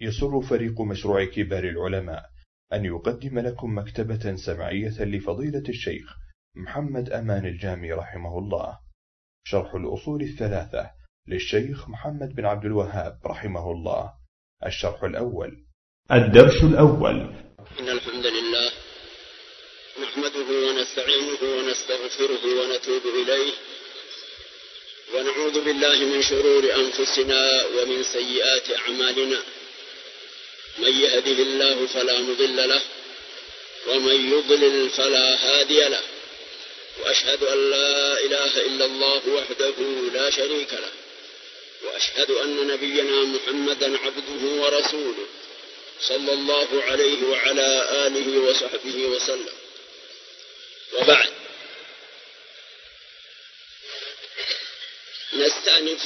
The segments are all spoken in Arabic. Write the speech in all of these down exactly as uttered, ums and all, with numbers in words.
يسر فريق مشروع كبار العلماء أن يقدم لكم مكتبة سمعية لفضيلة الشيخ محمد أمان الجامي رحمه الله، شرح الأصول الثلاثة للشيخ محمد بن عبد الوهاب رحمه الله. الشرح الأول. الدرس الأول. إن الحمد لله نحمده ونستعينه ونستغفره ونتوب إليه، ونعوذ بالله من شرور أنفسنا ومن سيئات أعمالنا، من يهده الله فلا مضل له ومن يضلل فلا هادي له، وأشهد أن لا إله إلا الله وحده لا شريك له، وأشهد أن نبينا محمدا عبده ورسوله صلى الله عليه وعلى آله وصحبه وسلم، وبعد. نستأنف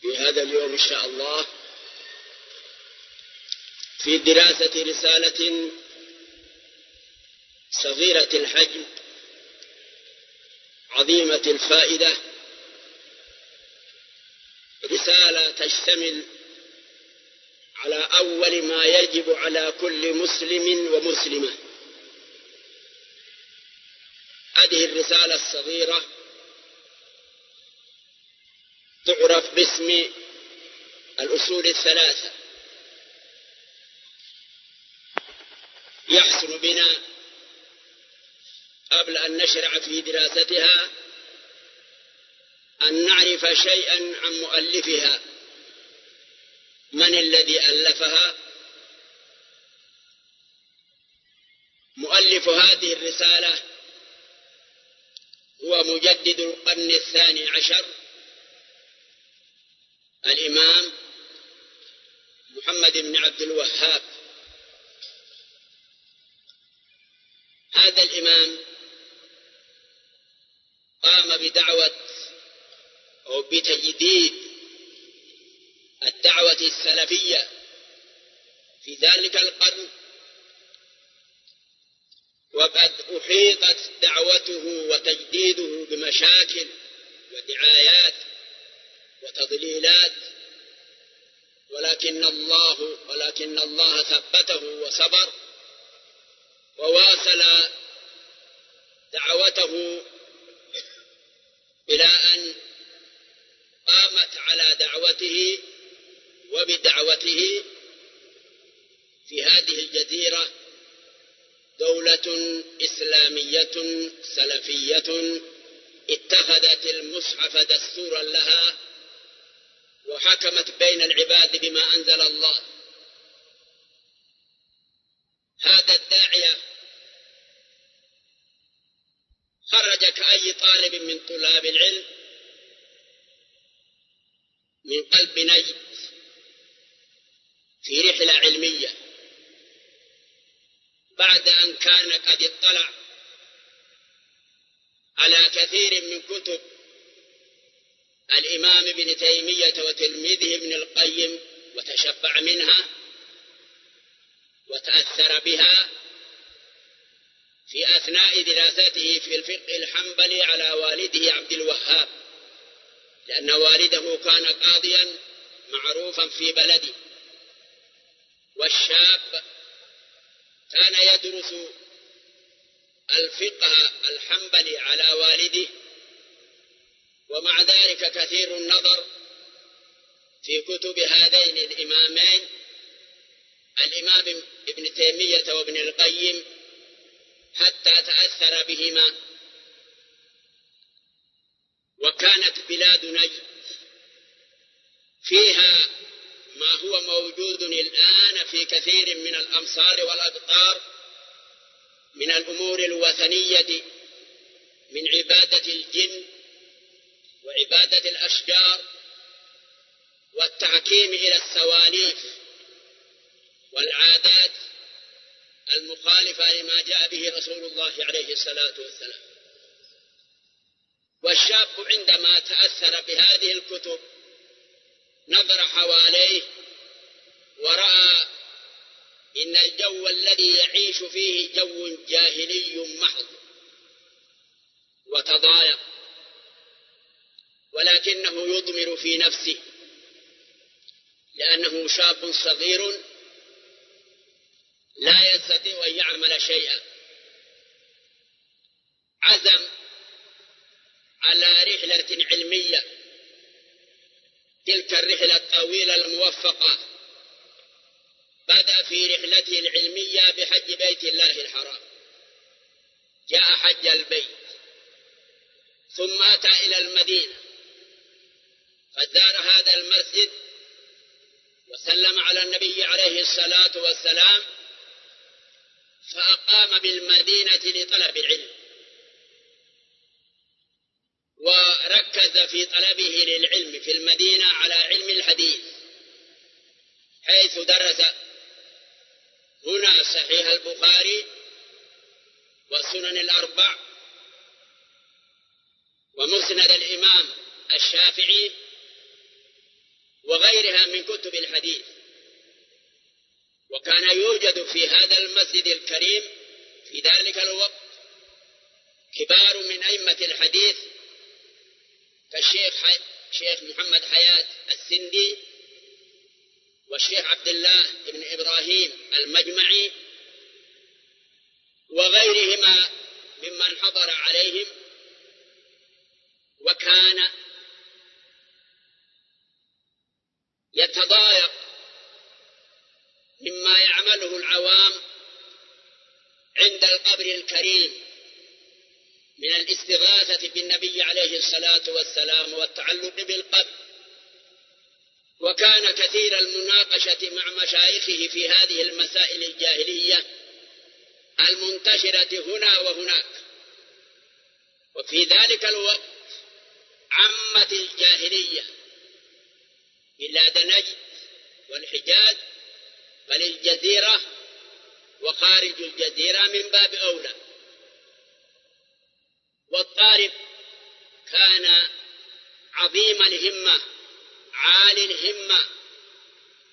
في هذا اليوم إن شاء الله في دراسة رسالة صغيرة الحجم عظيمة الفائدة، رسالة تشتمل على أول ما يجب على كل مسلم ومسلمة. هذه الرسالة الصغيرة تعرف باسم الأصول الثلاثة. يحسن بنا قبل أن نشرع في دراستها أن نعرف شيئا عن مؤلفها، من الذي ألفها. مؤلف هذه الرسالة هو مجدد القرن الثاني عشر الإمام محمد بن عبد الوهاب. هذا الإمام قام بدعوة أو بتجديد الدعوة السلفية في ذلك القرن، وقد أحيطت دعوته وتجديده بمشاكل ودعايات وتضليلات، ولكن الله ولكن الله ثبته وصبر وواصل دعوته إلى أن قامت على دعوته وبدعوته في هذه الجزيرة دولة إسلامية سلفية اتخذت المصحف دستورا لها وحكمت بين العباد بما أنزل الله. هذا الداعية خرج كأي طالب من طلاب العلم من قلب نجد في رحلة علمية، بعد أن كان قد اطلع على كثير من كتب الإمام ابن تيمية وتلميذه ابن القيم وتشبع منها وتأثر بها في أثناء دراسته في الفقه الحنبلي على والده عبد الوهاب، لأن والده كان قاضيا معروفا في بلده، والشاب كان يدرس الفقه الحنبلي على والده، ومع ذلك كثير النظر في كتب هذين الإمامين الإمام ابن تيمية وابن القيم حتى تأثر بهما. وكانت بلاد نجد فيها ما هو موجود الآن في كثير من الأمصار والأقطار من الأمور الوثنية، من عبادة الجن وعبادة الأشجار والتحكيم إلى السواليف والعادات المخالفة لما جاء به رسول الله عليه الصلاة والسلام. والشاب عندما تأثر بهذه الكتب نظر حواليه ورأى إن الجو الذي يعيش فيه جو جاهلي محض وتضايق، ولكنه يضمر في نفسه لأنه شاب صغير لا يستطيع أن يعمل شيئا، عزم على رحلة علمية، تلك الرحلة الطويلة الموفقة، بدأ في رحلته العلمية بحج بيت الله الحرام، جاء حج البيت، ثم أتى إلى المدينة فزار هذا المسجد وسلم على النبي عليه الصلاة والسلام، فأقام بالمدينة لطلب العلم وركز في طلبه للعلم في المدينة على علم الحديث، حيث درس هنا صحيح البخاري والسنن الأربع ومسند الإمام الشافعي وغيرها من كتب الحديث. وكان يوجد في هذا المسجد الكريم في ذلك الوقت كبار من أئمة الحديث كالشيخ حي... شيخ محمد حياة السندي والشيخ عبد الله بن إبراهيم المجمعي وغيرهما ممن حضر عليهم، وكان يتضايق مما يعمله العوام عند القبر الكريم من الاستغاثة بالنبي عليه الصلاة والسلام والتعلق بالقبر، وكان كثير المناقشة مع مشايخه في هذه المسائل الجاهلية المنتشرة هنا وهناك. وفي ذلك الوقت عمت الجاهلية بلاد نجد والحجاز بل الجزيرة وخارج الجزيرة من باب أولى، والطالب كان عظيم الهمة عالي الهمة،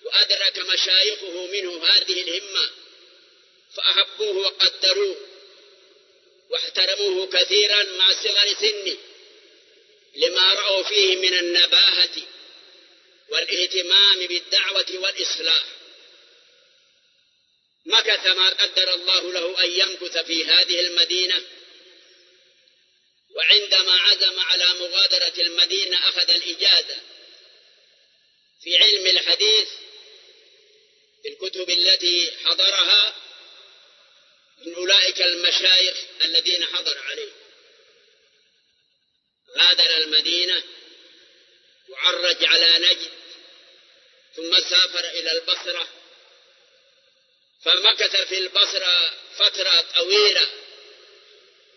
وأدرك مشايخه منه هذه الهمة فأحبوه وقدروه واحترموه كثيرا مع صغر سنه لما رأوا فيه من النباهة والاهتمام بالدعوة والإصلاح. مكث ما قدر الله له أن يمكث في هذه المدينة، وعندما عزم على مغادرة المدينة أخذ الإجازة في علم الحديث بالكتب التي حضرها من أولئك المشايخ الذين حضر عليه. غادر المدينة وعرج على نجد ثم سافر إلى البصرة، فمكث في البصرة فترة طويلة،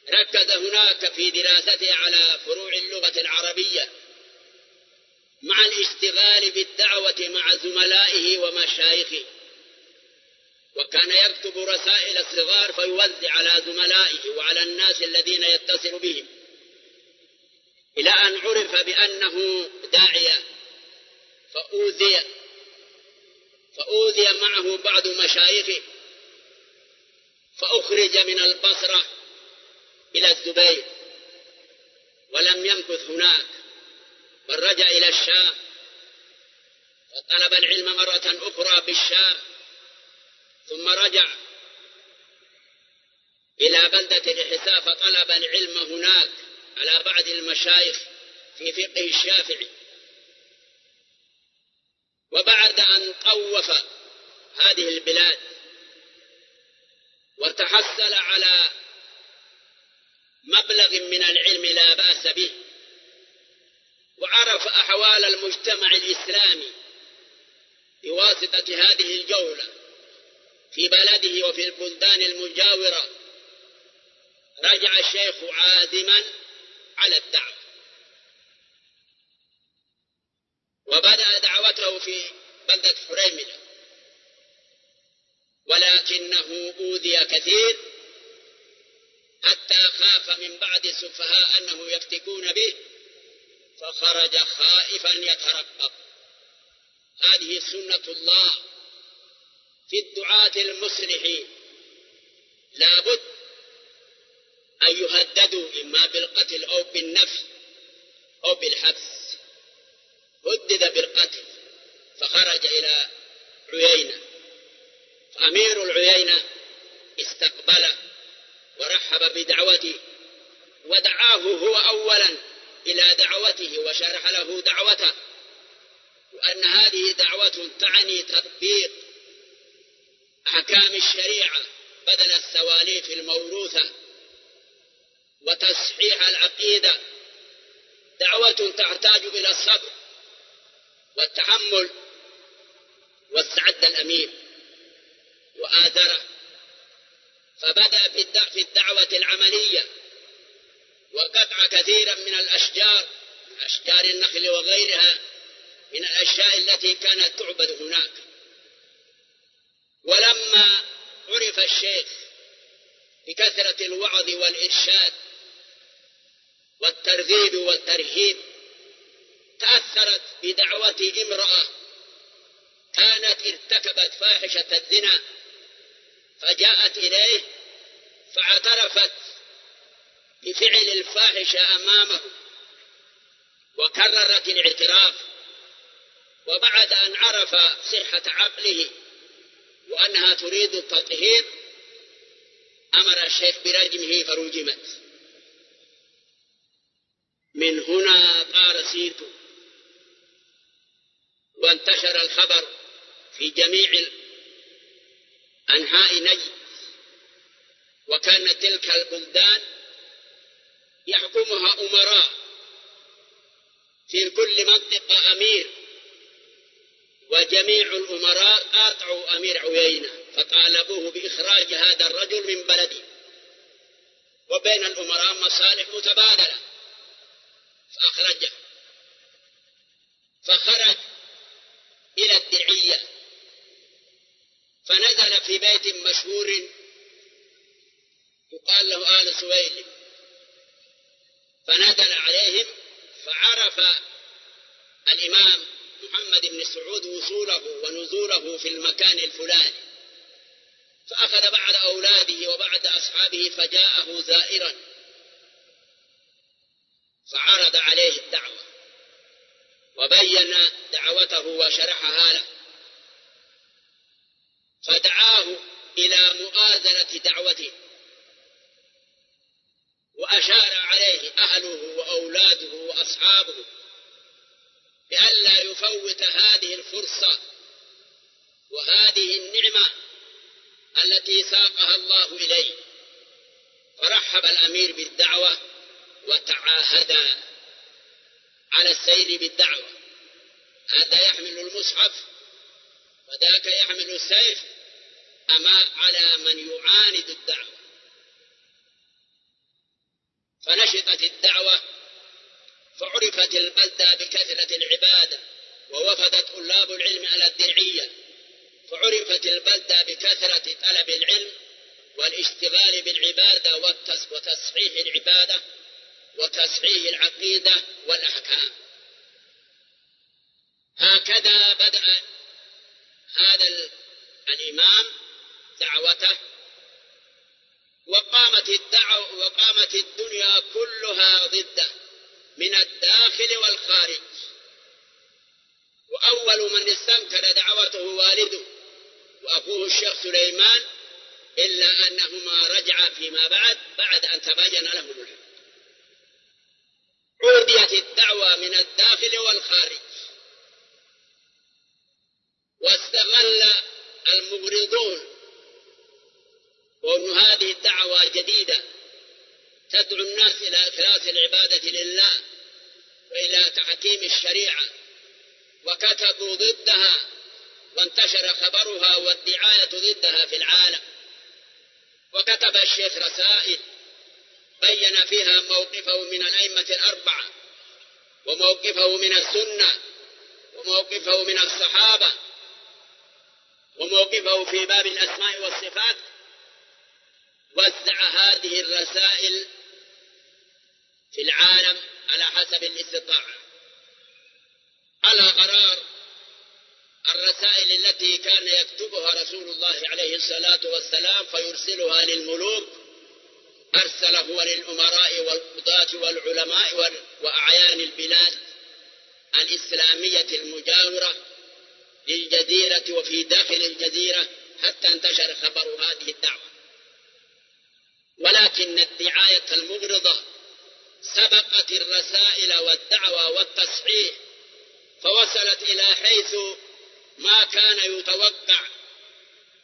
ركز هناك في دراسته على فروع اللغة العربية مع الاشتغال بالدعوة مع زملائه ومشايخه، وكان يكتب رسائل صغار فيوزع على زملائه وعلى الناس الذين يتصل بهم، إلى أن عرف بأنه داعية فأوذي فأوذي معه بعض مشايخه، فأخرج من البصرة إلى الزبير ولم يمكث هناك، بل رجع إلى الشام وطلب العلم مرة أخرى بالشام، ثم رجع إلى بلدة الحساء فطلب العلم هناك على بعض المشايخ في فقه الشافعي. وبعد أن طوف هذه البلاد وتحصل على مبلغ من العلم لا بأس به، وعرف أحوال المجتمع الإسلامي بواسطة هذه الجولة في بلده وفي البلدان المجاورة، رجع الشيخ عازما على الدعوة، وبدأ دعوته في بلدة حريملة، ولكنه أوذي كثير حتى خاف من بعض السفهاء أنه يفتكون به، فخرج خائفا يترقب. هذه سنة الله في الدعاة المصلحين، لا بد أن يهددوا إما بالقتل أو بالنفي أو بالحبس. هدد بالقتل فخرج إلى عيينة، فأمير العيينة استقبله ورحب بدعوته ودعاه هو أولا إلى دعوته وشرح له دعوته، وأن هذه دعوة تعني تطبيق أحكام الشريعة بدل السواليف الموروثة وتصحيح العقيدة، دعوة تحتاج إلى الصبر والتحمل، واستعد الأمير وآثره، فبدأ في الدعوة العملية وقطع كثيرا من الأشجار، أشجار النخل وغيرها من الأشياء التي كانت تعبد هناك. ولما عرف الشيخ بكثرة الوعظ والإرشاد والترغيب والترهيب، تأثرت بدعوة امرأة كانت ارتكبت فاحشة الزنا، فجاءت إليه فاعترفت بفعل الفاحشة أمامه وكررت الاعتراف، وبعد أن عرف صحة عقله وأنها تريد التطهير أمر الشيخ برجمه فرجمت. من هنا طار سيرته وانتشر الخبر في جميع أنحاء نجد، وكان تلك البلدان يحكمها أمراء، في كل منطقة أمير، وجميع الأمراء قاطعوا أمير عيينة فطالبوه بإخراج هذا الرجل من بلده، وبين الأمراء مصالح متبادلة فأخرجه، فخرج إلى الدرعية فنزل في بيت مشهور يقال له آل سويل، فنزل عليهم فعرف الإمام محمد بن سعود وصوله ونزوله في المكان الفلاني، فأخذ بعض أولاده وبعض أصحابه فجاءه زائرا فعرض عليه الدعوة وبين دعوته وشرحها له، فدعاه إلى مؤازرة دعوته، وأشار عليه أهله وأولاده وأصحابه لئلا يفوت هذه الفرصة وهذه النعمة التي ساقها الله إليه. فرحب الأمير بالدعوة وتعاهد على السير بالدعوة، هذا يحمل المصحف وذاك يحمل السيف أما على من يعاند الدعوة. فنشطت الدعوة فعرفت البلدة بكثرة العبادة، ووفد طلاب العلم على الدرعية، فعرفت البلدة بكثرة طلب العلم والاشتغال بالعبادة وتصحيح العبادة وتصحيح العقيدة والأحكام. هكذا بدأ هذا الإمام دعوته، وقامت الدعوة وقامت الدنيا كلها ضده من الداخل والخارج، وأول من استنكر دعوته والده وأخوه الشيخ سليمان، إلا أنهما رجعا فيما بعد بعد أن تبين لهم الحق. عودت الدعوة من الداخل والخارج، واستغل المغرضون وأن هذه الدعوة جديدة تدعو الناس إلى إخلاص العبادة لله وإلى تحكيم الشريعة، وكتبوا ضدها وانتشر خبرها والدعاية ضدها في العالم، وكتب الشيخ رسائل بين فيها موقفه من الأئمة الأربعة وموقفه من السنة وموقفه من الصحابة وموقفه في باب الأسماء والصفات، وزع هذه الرسائل في العالم على حسب الاستطاعة، على غرار الرسائل التي كان يكتبها رسول الله عليه الصلاة والسلام فيرسلها للملوك، أرسله للأمراء والقضاة والعلماء وأعيان البلاد الإسلامية المجاورة للجزيرة وفي داخل الجزيرة حتى انتشر خبر هذه الدعوة. ولكن الدعاية المغرضة سبقت الرسائل والدعوة والتصحيح، فوصلت إلى حيث ما كان يتوقع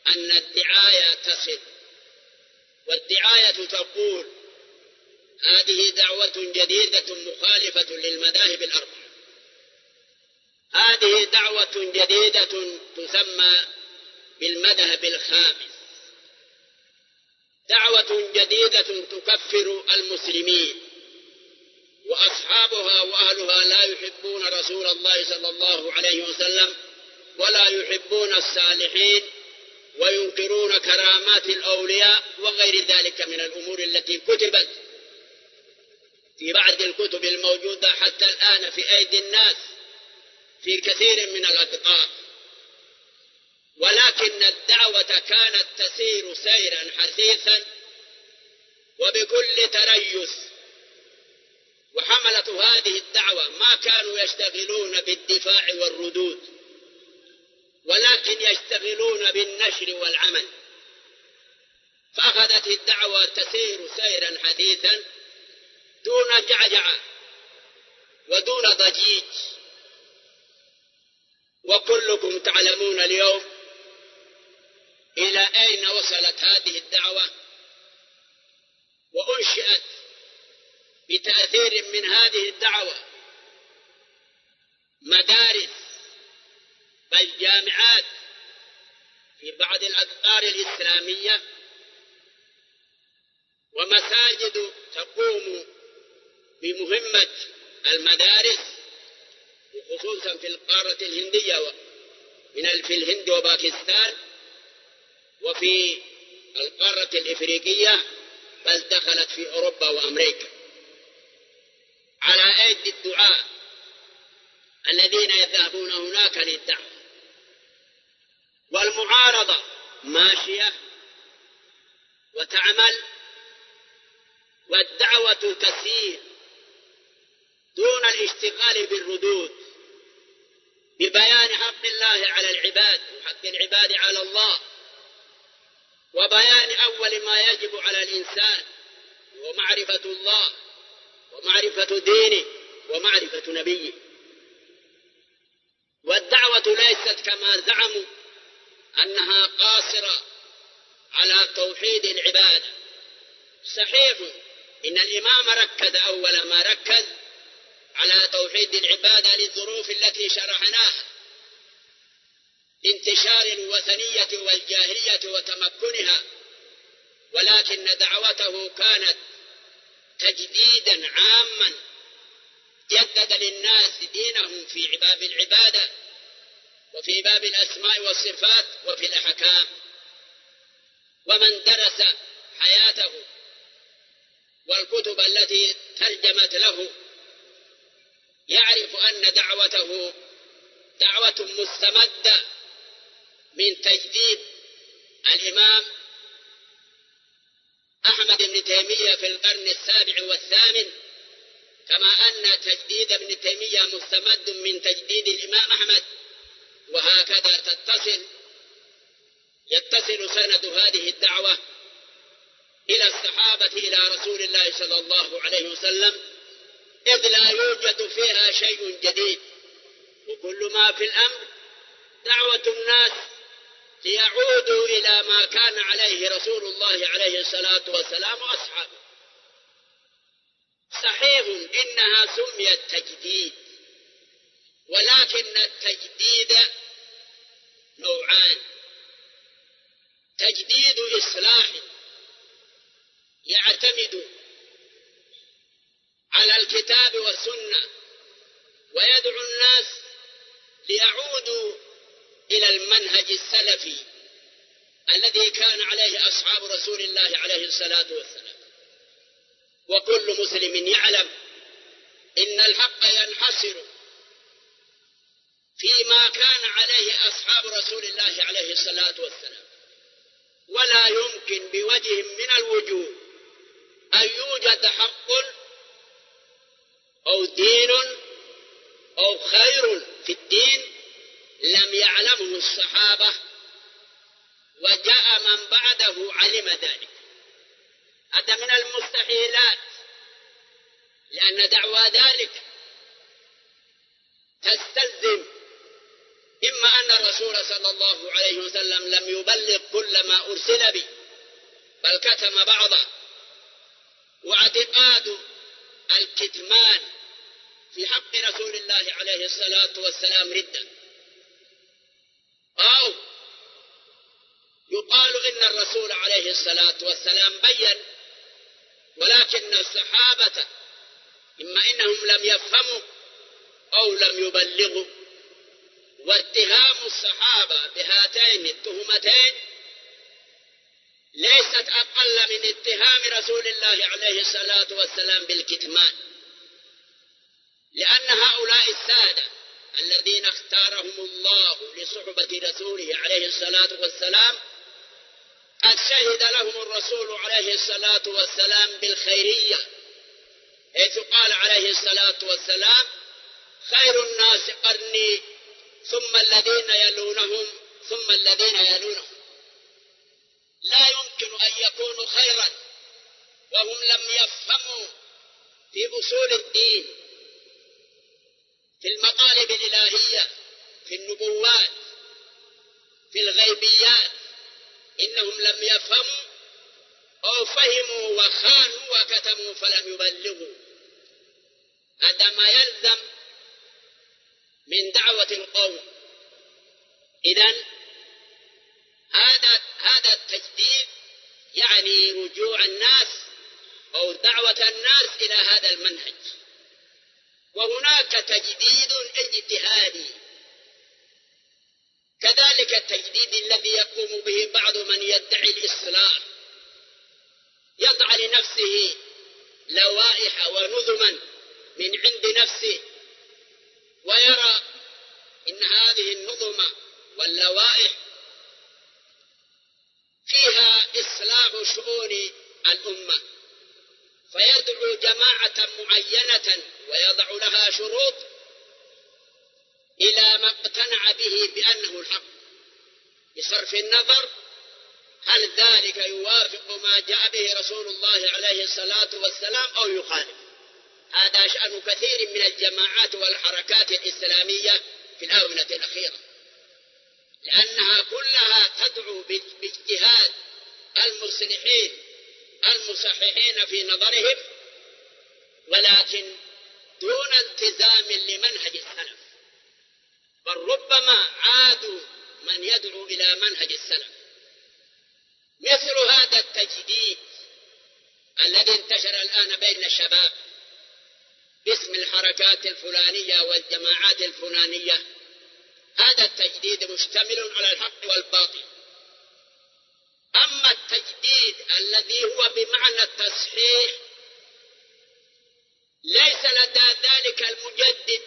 أن الدعاية تصل. والدعاية تقول هذه دعوة جديدة مخالفة للمذاهب الأربعة، هذه دعوة جديدة تسمى بالمذهب الخامس، دعوة جديدة تكفر المسلمين، وأصحابها وأهلها لا يحبون رسول الله صلى الله عليه وسلم ولا يحبون الصالحين وينكرون كرامات الأولياء وغير ذلك من الأمور التي كتبت في بعض الكتب الموجودة حتى الآن في أيدي الناس في كثير من الأدقاء. ولكن الدعوة كانت تسير سيرا حثيثا وبكل تريث، وحملة هذه الدعوة ما كانوا يشتغلون بالدفاع والردود، ولكن يشتغلون بالنشر والعمل. فأخذت الدعوة تسير سيرا حثيثا دون جعجعة ودون ضجيج. وكلكم تعلمون اليوم إلى أين وصلت هذه الدعوة، وأنشئت بتأثير من هذه الدعوة مدارس بل جامعات في بعض الأقطار الإسلامية، ومساجد تقوم بمهمة المدارس، وخصوصا في القارة الهندية من في الهند وباكستان وفي القارة الإفريقية، بل دخلت في أوروبا وأمريكا على أيدي الدعاء الذين يذهبون هناك للدعوة. والمعارضة ماشية وتعمل، والدعوة تسير دون الاشتغال بالردود، ببيان حق الله على العباد وحق العباد على الله، وبيان أول ما يجب على الإنسان هو معرفة الله ومعرفة دينه ومعرفة نبيه. والدعوة ليست كما زعموا أنها قاصرة على توحيد العبادة. صحيح إن الإمام ركز أول ما ركز على توحيد العبادة للظروف التي شرحناها، انتشار الوثنية والجاهلية وتمكنها، ولكن دعوته كانت تجديدا عاما، جدد للناس دينهم في باب العبادة وفي باب الأسماء والصفات وفي الأحكام. ومن درس حياته والكتب التي ترجمت له يعرف أن دعوته دعوة مستمدة من تجديد الإمام أحمد بن تيمية في القرن السابع والثامن، كما أن تجديد ابن تيمية مستمد من تجديد الإمام أحمد، وهكذا تتصل يتصل سند هذه الدعوة إلى الصحابة إلى رسول الله صلى الله عليه وسلم، إذ لا يوجد فيها شيء جديد، وكل ما في الأمر دعوة الناس ليعودوا إلى ما كان عليه رسول الله عليه الصلاة والسلام وأصحابه. صحيح إنها سميت تجديد، ولكن التجديد نوعان: تجديد إصلاح يعتمد على الكتاب والسنة ويدعو الناس ليعودوا إلى المنهج السلفي الذي كان عليه أصحاب رسول الله عليه الصلاة والسلام. وكل مسلم يعلم إن الحق ينحصر فيما كان عليه أصحاب رسول الله عليه الصلاة والسلام، ولا يمكن بوجه من الوجوه أن يوجد حق أو دين أو خير في الدين لم يعلمه الصحابة وجاء من بعده علم ذلك. هذا من المستحيلات، لأن دعوى ذلك تستلزم إما أن الرسول صلى الله عليه وسلم لم يبلغ كل ما أرسل به بل كتم بعضا، واعتقاد الكتمان في حق رسول الله عليه الصلاة والسلام ردا، أو يقال إن الرسول عليه الصلاة والسلام بين ولكن الصحابة إما إنهم لم يفهموا أو لم يبلغوا. واتهام الصحابة بهاتين التهمتين ليست أقل من اتهام رسول الله عليه الصلاة والسلام بالكتمان، لأن هؤلاء السادة الذين اختارهم الله لصحبة رسوله عليه الصلاة والسلام قد شهد لهم الرسول عليه الصلاة والسلام بالخيرية، حيث قال عليه الصلاة والسلام: خير الناس قرني ثم الذين يلونهم ثم الذين يلونهم. لا يمكن أن يكونوا خيرا وهم لم يفهموا في أصول الدين، في المطالب الإلهية، في النبوات، في الغيبيات، إنهم لم يفهموا أو فهموا وخانوا وكتموا فلم يبلغوا. هذا ما يلزم من دعوة القوم. إذن هذا هذا التجديد يعني رجوع الناس أو دعوة الناس إلى هذا المنهج. وهناك تجديد اجتهادي، كذلك التجديد الذي يقوم به بعض من يدعي الإصلاح، يضع لنفسه لوائح ونظما من عند نفسه ويرى إن هذه النظم واللوائح فيها إصلاح شؤون الأمة، فيدعو جماعة معينة ويضع لها شروط إلى ما اقتنع به بأنه الحق، بصرف النظر هل ذلك يوافق ما جاء به رسول الله عليه الصلاة والسلام أو يخالف. هذا شأن كثير من الجماعات والحركات الإسلامية في الآونة الأخيرة، لأنها كلها تدعو باجتهاد المصلحين المصححين في نظرهم، ولكن دون التزام لمنهج السلف، بل ربما عادوا من يدعو إلى منهج السلف. مثل هذا التجديد الذي انتشر الآن بين الشباب باسم الحركات الفلانية والجماعات الفلانية، هذا التجديد مشتمل على الحق والباطل. أما التجديد الذي هو بمعنى التصحيح ليس لدى ذلك المجدد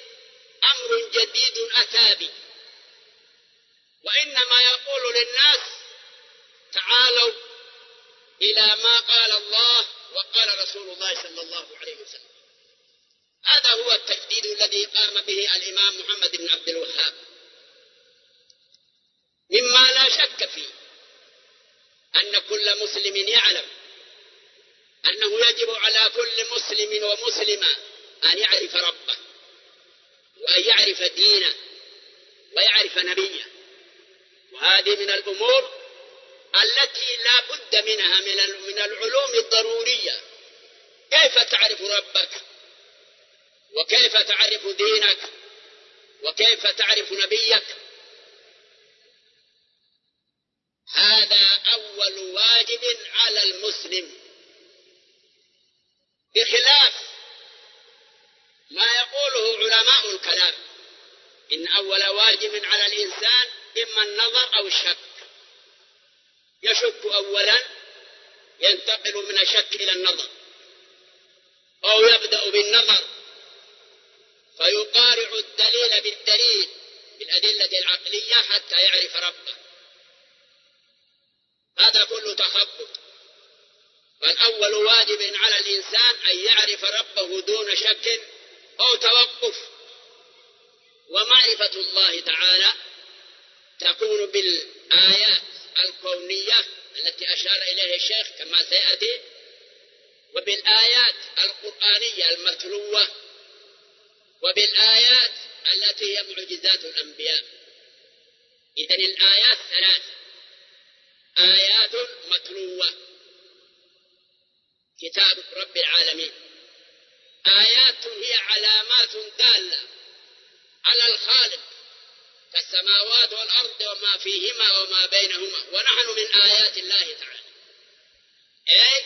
أمر جديد أتى به، وإنما يقول للناس تعالوا إلى ما قال الله وقال رسول الله صلى الله عليه وسلم. هذا هو التجديد الذي قام به الإمام محمد بن عبد الوهاب، مما لا شك فيه أن كل مسلم يعلم أنه يجب على كل مسلم ومسلمة أن يعرف ربه وأن يعرف دينه ويعرف نبيه، وهذه من الأمور التي لا بد منها من العلوم الضرورية. كيف تعرف ربك؟ وكيف تعرف دينك؟ وكيف تعرف نبيك؟ هذا أول واجب على المسلم، بخلاف ما يقوله علماء الكلام إن أول واجب على الإنسان إما النظر أو الشك. يشك أولا ينتقل من الشك إلى النظر، أو يبدأ بالنظر فيقارع الدليل بالدليل بالأدلة العقلية حتى يعرف ربه. هذا كله تخبط. فالأول واجب على الإنسان أن يعرف ربه دون شك أو توقف. ومعرفة الله تعالى تكون بالآيات الكونية التي أشار إليها الشيخ كما سيأتي، وبالآيات القرآنية المتلوة، وبالآيات التي هي معجزات الأنبياء. إذن الآيات ثلاث: آيات متلوة كتاب رب العالمين، آيات هي علامات دالة على الخالق كالسماوات والأرض وما فيهما وما بينهما، ونحن من آيات الله تعالى، أي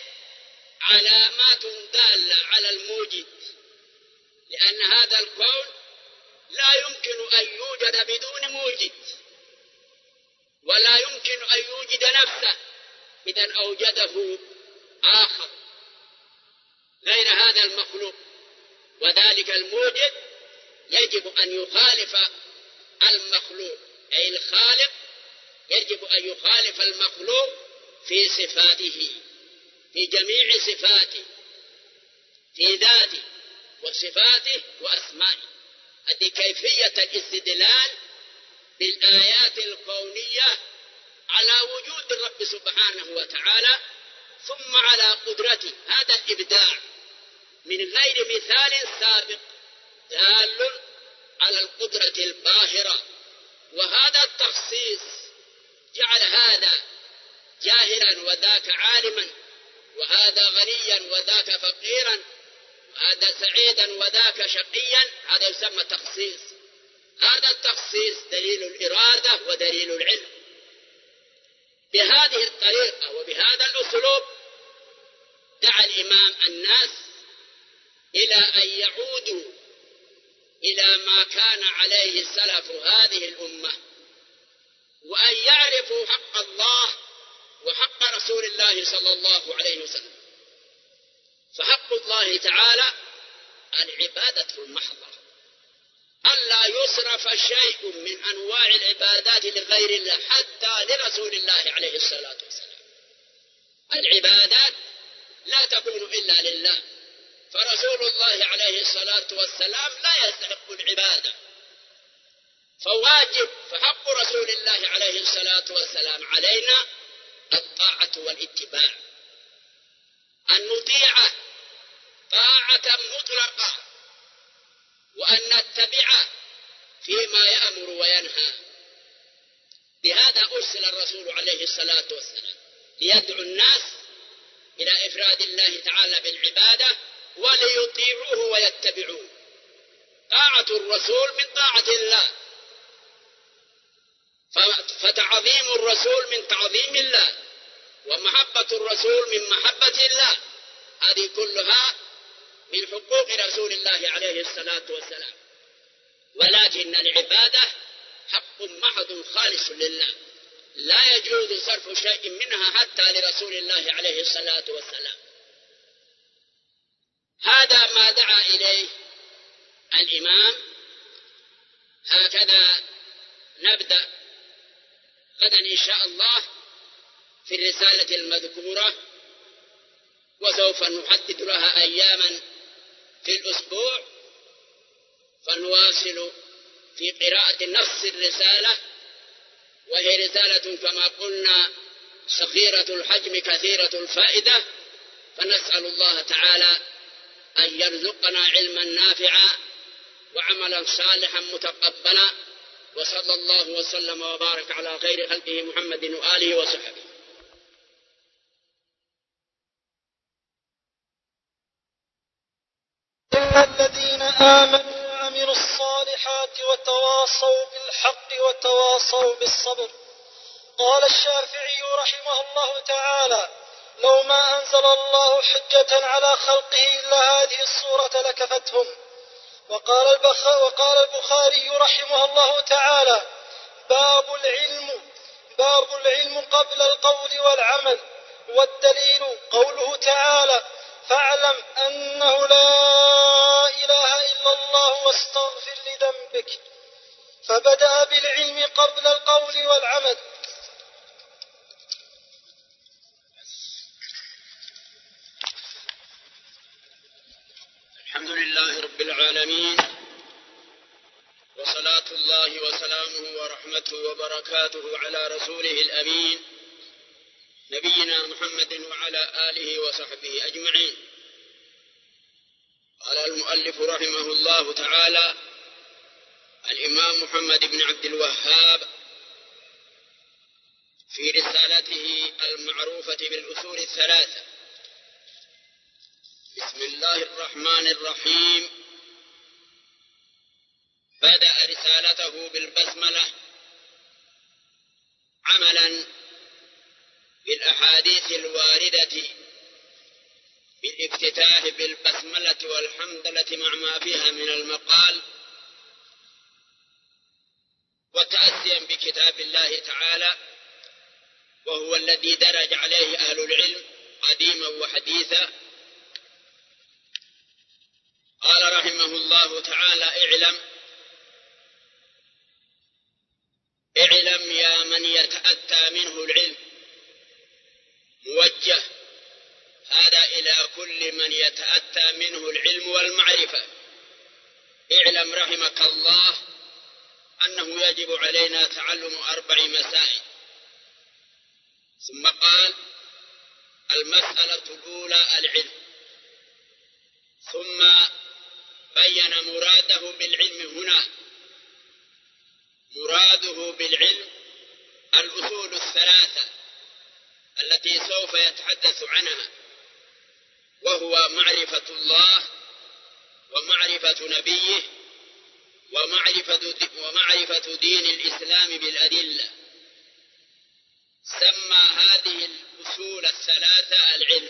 علامات دالة على الموجد، لأن هذا الكون لا يمكن أن يوجد بدون موجد، ولا يمكن أن يوجد نفسه، إذن أوجده آخر غير هذا المخلوق، وذلك الموجد يجب أن يخالف المخلوق، أي الخالق يجب أن يخالف المخلوق في صفاته، في جميع صفاته، في ذاته وصفاته وأسمائه. هذه كيفية الاستدلال بالآيات الكونية على وجود الرب سبحانه وتعالى، ثم على قدرته. هذا الإبداع من غير مثال سابق دال على القدرة الباهرة، وهذا التخصيص جعل هذا جاهلا وذاك عالما، وهذا غنيا وذاك فقيرا، وهذا سعيدا وذاك شقيا، هذا يسمى تخصيص. هذا التخصيص دليل الإرادة ودليل العلم. بهذه الطريقة وبهذا الأسلوب دعا الإمام الناس إلى أن يعودوا إلى ما كان عليه السلف هذه الأمة، وأن يعرفوا حق الله وحق رسول الله صلى الله عليه وسلم. فحق الله تعالى العبادة المحضة، ألا يصرف شيء من أنواع العبادات لغير الله حتى لرسول الله عليه الصلاة والسلام. العبادات لا تكون إلا لله، فرسول الله عليه الصلاة والسلام لا يستحق العبادة، فواجب فحق رسول الله عليه الصلاة والسلام علينا الطاعة والاتباع، أن نطيعه طاعة مطلقة، وأن نتبعه فيما يأمر وينهى. بهذا أرسل الرسول عليه الصلاة والسلام ليدعو الناس إلى إفراد الله تعالى بالعبادة، وليطيعوه ويتبعوه. طاعة الرسول من طاعة الله، فتعظيم الرسول من تعظيم الله، ومحبة الرسول من محبة الله. هذه كلها من حقوق رسول الله عليه الصلاة والسلام، ولكن العبادة حق محض خالص لله، لا يجوز صرف شيء منها حتى لرسول الله عليه الصلاة والسلام. هذا ما دعا إليه الإمام. هكذا نبدأ غدا إن شاء الله في الرسالة المذكورة، وسوف نحدد لها أياما في الأسبوع، فنواصل في قراءة نص الرسالة، وهي رسالة كما قلنا صغيرة الحجم كثيرة الفائدة. فنسأل الله تعالى أن يرزقنا علما نافعا وعملا صالحا متقبلا، وصلى الله وسلم وبارك على خير خلقه محمد وآله وصحبه. الذين آمنوا وعملوا الصالحات وتواصوا بالحق وتواصوا بالصبر. قال الشافعي رحمه الله تعالى: لو ما أنزل الله حجة على خلقه إلا هذه الصورة لكفتهم. وقال, البخ... وقال البخاري رحمه الله تعالى: باب العلم باب العلم قبل القول والعمل. والدليل قوله تعالى: فاعلم أنه لا إله إلا الله واستغفر لذنبك. فبدأ بالعلم قبل القول والعمل. الحمد لله رب العالمين، وصلاة الله وسلامه عنه ورحمته وبركاته على رسوله الأمين نبينا محمد وعلى آله وصحبه أجمعين. قال المؤلف رحمه الله تعالى: الإمام محمد بن عبد الوهاب في رسالته المعروفة بالأصول الثلاثة. بسم الله الرحمن الرحيم. بدأ رسالته بالبسملة عملا بالأحاديث الواردة بالافتتاح بالبسملة والحمدلة مع ما فيها من المقال، وتأسيا بكتاب الله تعالى وهو الذي درج عليه أهل العلم قديما وحديثا. قال رحمه الله تعالى: اعلم اعلم يا من يتأتى منه العلم، موجه هذا إلى كل من يتأتى منه العلم والمعرفة. اعلم رحمك الله أنه يجب علينا تعلم أربع مسائل. ثم قال: المسألة الأولى العلم، ثم بين مراده بالعلم هنا. مراده بالعلم الأصول الثلاثة التي سوف يتحدث عنها، وهو معرفة الله ومعرفة نبيه ومعرفة دين الإسلام بالأدلة. سمى هذه الأصول الثلاثة العلم.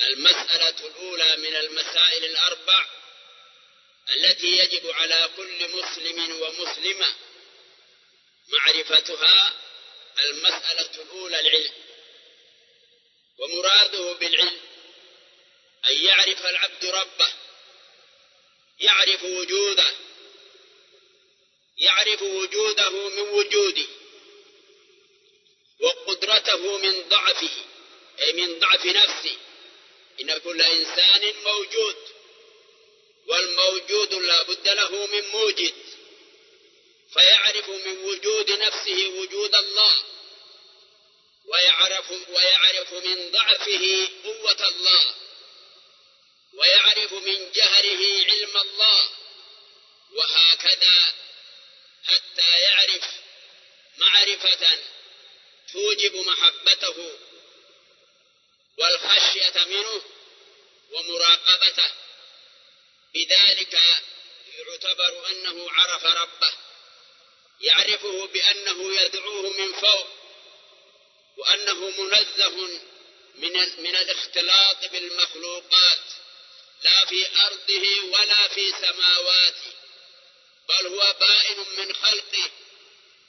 المسألة الأولى من المسائل الأربع التي يجب على كل مسلم ومسلمة معرفتها المسألة الأولى العلم. ومراده بالعلم أن يعرف العبد ربه، يعرف وجوده يعرف وجوده من وجوده، وقدرته من ضعفه، أي من ضعف نفسه. إن كل إنسان موجود، والموجود لا بد له من موجد، فيعرف من وجود نفسه وجود الله، ويعرف ويعرف من ضعفه قوة الله، ويعرف من جهله علم الله، وهكذا حتى يعرف معرفة توجب محبته والخشية منه ومراقبته. بذلك يعتبر أنه عرف ربه، يعرفه بأنه يدعوه من فوق، وأنه منزه من, من الاختلاط بالمخلوقات، لا في أرضه ولا في سماواته، بل هو بائن من خلقه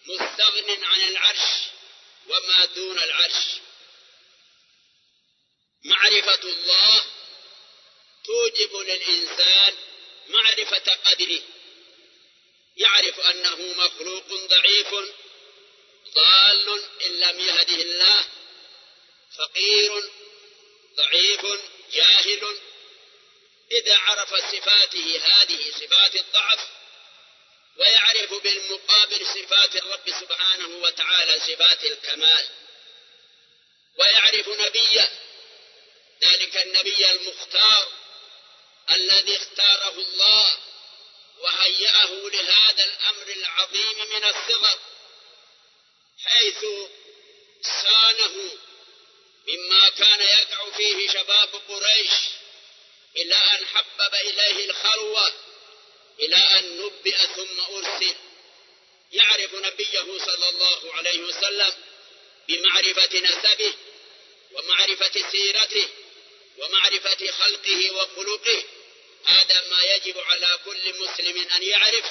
مستغن عن العرش وما دون العرش. معرفة الله توجب للإنسان معرفة قدره، يعرف أنه مخلوق ضعيف ضال إن لم يهده الله، فقير ضعيف جاهل. إذا عرف صفاته هذه صفات الضعف، ويعرف بالمقابل صفات الرب سبحانه وتعالى صفات الكمال، ويعرف نبيه، ذلك النبي المختار الذي اختاره الله وهيأه لهذا الأمر العظيم من الصغر، حيث صانه مما كان يقع فيه شباب قريش إلى أن حبب إليه الخلوة، إلى أن نبئ ثم أرسل. يعرف نبيه صلى الله عليه وسلم بمعرفة نسبه ومعرفة سيرته ومعرفة خلقه وخلقه. هذا ما يجب على كل مسلم أن يعرف،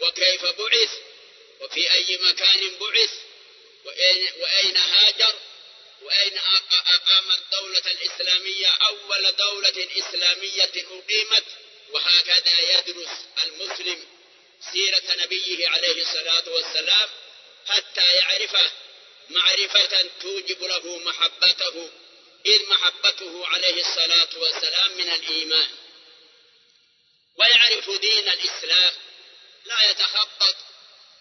وكيف بعث، وفي أي مكان بعث، وأين هاجر، وأين أقام الدولة الإسلامية، أول دولة إسلامية أقيمت. وهكذا يدرس المسلم سيرة نبيه عليه الصلاة والسلام حتى يعرفه معرفة توجب له محبته، إذ محبته عليه الصلاة والسلام من الإيمان. ويعرف دين الإسلام، لا يتخبط،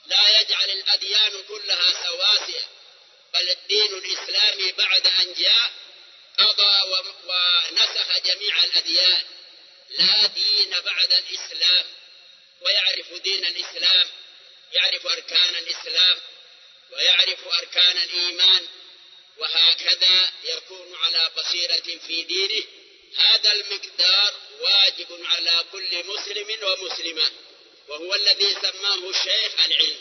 لا يجعل الأديان كلها سواسية، بل الدين الإسلامي بعد أن جاء قضى ونسخ جميع الأديان، لا دين بعد الإسلام، ويعرف دين الإسلام، يعرف أركان الإسلام ويعرف أركان الإيمان، وهكذا يكون على بصيرة في دينه. هذا المقدار واجب على كل مسلم ومسلمة، وهو الذي سماه الشيخ العلم.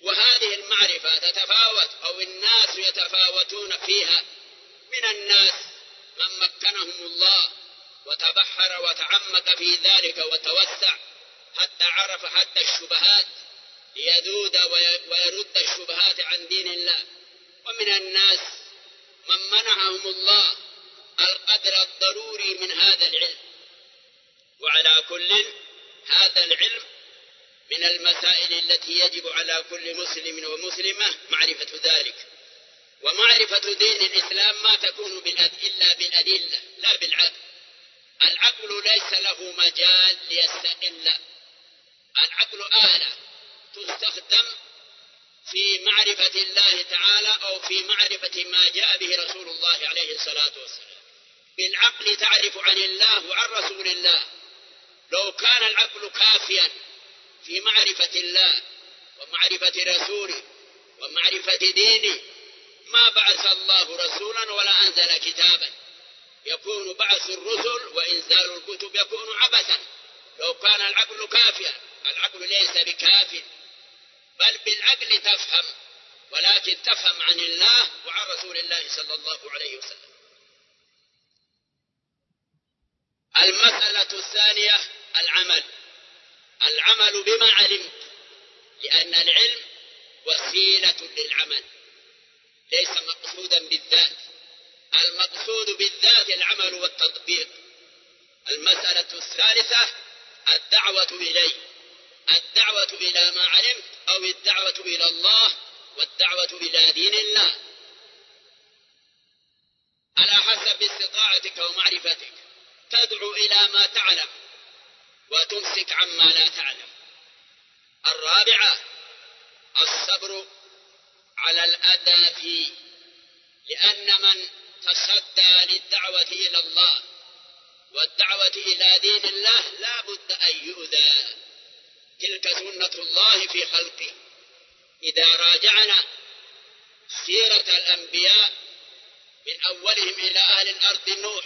وهذه المعرفة تتفاوت أو الناس يتفاوتون فيها، من الناس من مكنهم الله وتبحر وتعمق في ذلك وتوسع حتى عرف حتى الشبهات، ليذود ويرد الشبهات عن دين الله، ومن الناس من منعهم الله القدر الضروري من هذا العلم. وعلى كل هذا العلم من المسائل التي يجب على كل مسلم ومسلمة معرفة ذلك. ومعرفة دين الإسلام ما تكون إلا بالأدلة لا بالعقل، العقل ليس له مجال ليستقل، العقل آلة تستخدم في معرفة الله تعالى أو في معرفة ما جاء به رسول الله عليه الصلاة والسلام. بالعقل تعرف عن الله وعن رسول الله، لو كان العقل كافيا في معرفة الله ومعرفة رسوله ومعرفة دينه ما بعث الله رسولا ولا أنزل كتابا، يكون بعث الرسل وإنزال الكتب يكون عبثا لو كان العقل كافيا. العقل ليس بكافٍ، بل بالعقل تفهم، ولكن تفهم عن الله وعن رسول الله صلى الله عليه وسلم. المسألة الثانية العمل، العمل بما علمت، لأن العلم وسيلة للعمل ليس مقصودا بالذات، المقصود بالذات العمل والتطبيق. المسألة الثالثة الدعوة إليه، الدعوة إلى ما علمت أو الدعوة إلى الله والدعوة إلى دين الله على حسب استطاعتك ومعرفتك، تدعو إلى ما تعلم وتمسك عما لا تعلم. الرابعة الصبر على الأذى فيه، لأن من تصدى للدعوة إلى الله والدعوة إلى دين الله لا بد أن يؤذى، تلك سنة الله في خلقه. إذا راجعنا سيرة الأنبياء من أولهم إلى أهل الأرض نوح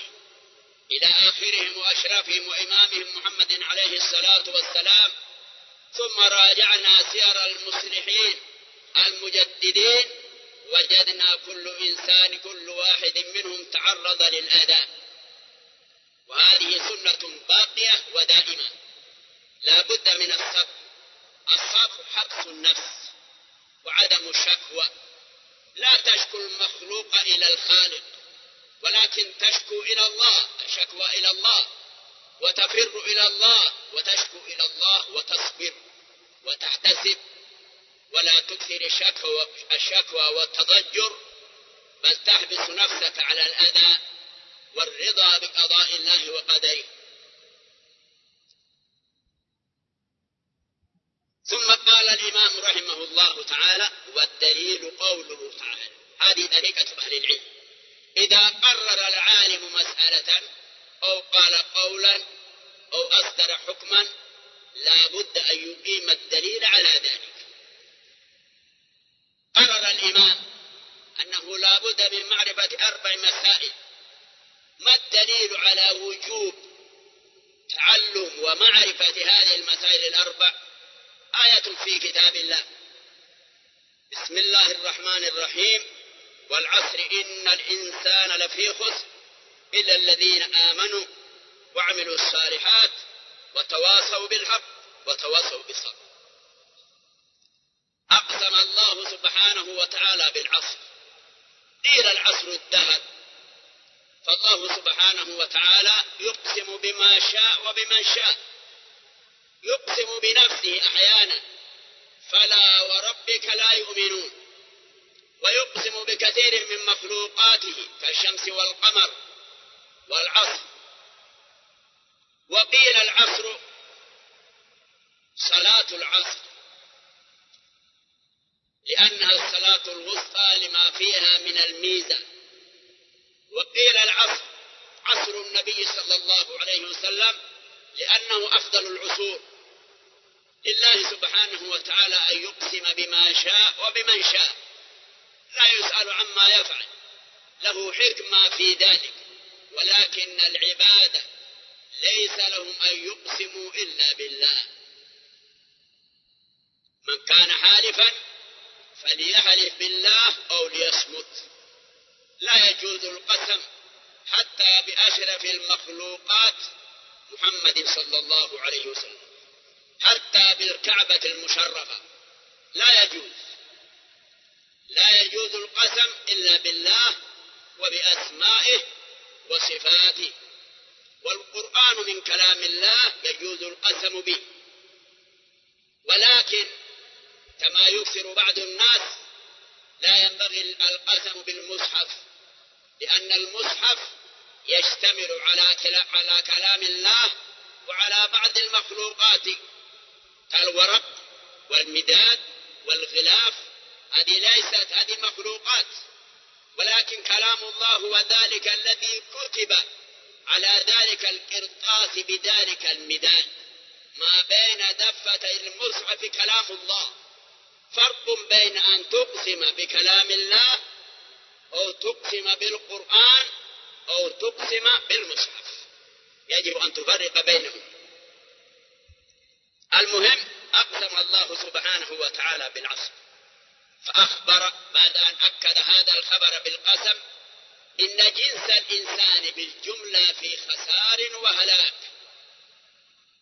إلى آخرهم وأشرفهم وإمامهم محمد عليه الصلاة والسلام، ثم راجعنا سير المصلحين المجددين، وجدنا كل إنسان كل واحد منهم تعرض للأذى، وهذه سنة باقية ودائمة، لا بد من الصبر. الصبر حبس النفس وعدم الشكوى، لا تشكو المخلوق إلى الخالق، ولكن تشكو إلى الله، الشكوى إلى الله، وتفر إلى الله وتشكو إلى الله وتصبر وتحتسب، ولا تكثر الشكوى, الشكوى والتضجر، بل تحبس نفسك على الأذى والرضا بقضاء الله وقدره. ثم قال الإمام رحمه الله تعالى: والدليل قوله تعالى. هذه طريقة أهل العلم، إذا قرر العالم مسألة أو قال قولا أو أصدر حكما لا بد أن يقيم الدليل على ذلك. قرر الإمام أنه لا بد من معرفة أربع مسائل، ما الدليل على وجوب تعلم ومعرفة هذه المسائل الأربع؟ آية في كتاب الله، بسم الله الرحمن الرحيم: والعصر إن الإنسان لفي خسر إلا الذين آمنوا وعملوا الصالحات وتواصوا بالحق وتواصوا بالصبر. أقسم الله سبحانه وتعالى بالعصر، قيل العصر الدهر، فالله سبحانه وتعالى يقسم بما شاء وبمن شاء، يقسم بنفسه أحيانا فلا وربك لا يؤمنون، ويقسم بكثير من مخلوقاته كالشمس والقمر والعصر. وقيل العصر صلاة العصر لأنها الصلاة الوسطى لما فيها من الميزة. وقيل العصر عصر النبي صلى الله عليه وسلم لأنه أفضل العصور، لله سبحانه وتعالى أن يقسم بما شاء وبمن شاء، لا يسأل عما يفعل، له حكمة في ذلك، ولكن العبادة ليس لهم أن يقسموا إلا بالله. من كان حالفا فليحلف بالله أو ليصمت، لا يجوز القسم حتى بأشرف المخلوقات محمد صلى الله عليه وسلم، حتى بالكعبة المشرفة لا يجوز، لا يجوز القسم إلا بالله وبأسمائه وصفاته. والقرآن من كلام الله يجوز القسم به، ولكن كما يكثر بعض الناس لا ينبغي القسم بالمصحف، لأن المصحف يشتمل على على كلام الله وعلى بعض المخلوقات كالورق والمداد والغلاف، هذه ليست هذه مخلوقات، ولكن كلام الله وذلك الذي كتب على ذلك القرطاس بذلك الميدان، ما بين دفتي المصحف كلام الله. فرق بين أن تقسم بكلام الله أو تقسم بالقرآن أو تقسم بالمصحف، يجب أن تفرق بينهم. المهم أقسم الله سبحانه وتعالى بالعصر، فأخبر بعد أن أكد هذا الخبر بالقسم إن جنس الإنسان بالجملة في خسار وهلاك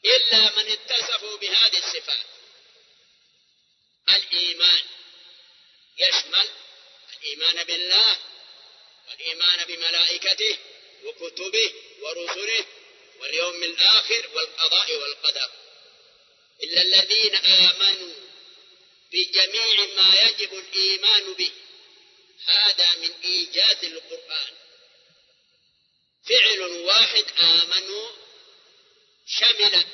إلا من اتصفوا بهذه الصفات. الإيمان يشمل الإيمان بالله والإيمان بملائكته وكتبه ورسله واليوم الآخر والقضاء والقدر، إلا الذين آمنوا بجميع ما يجب الإيمان به. هذا من إيجاز القرآن، فعل واحد آمنوا شمل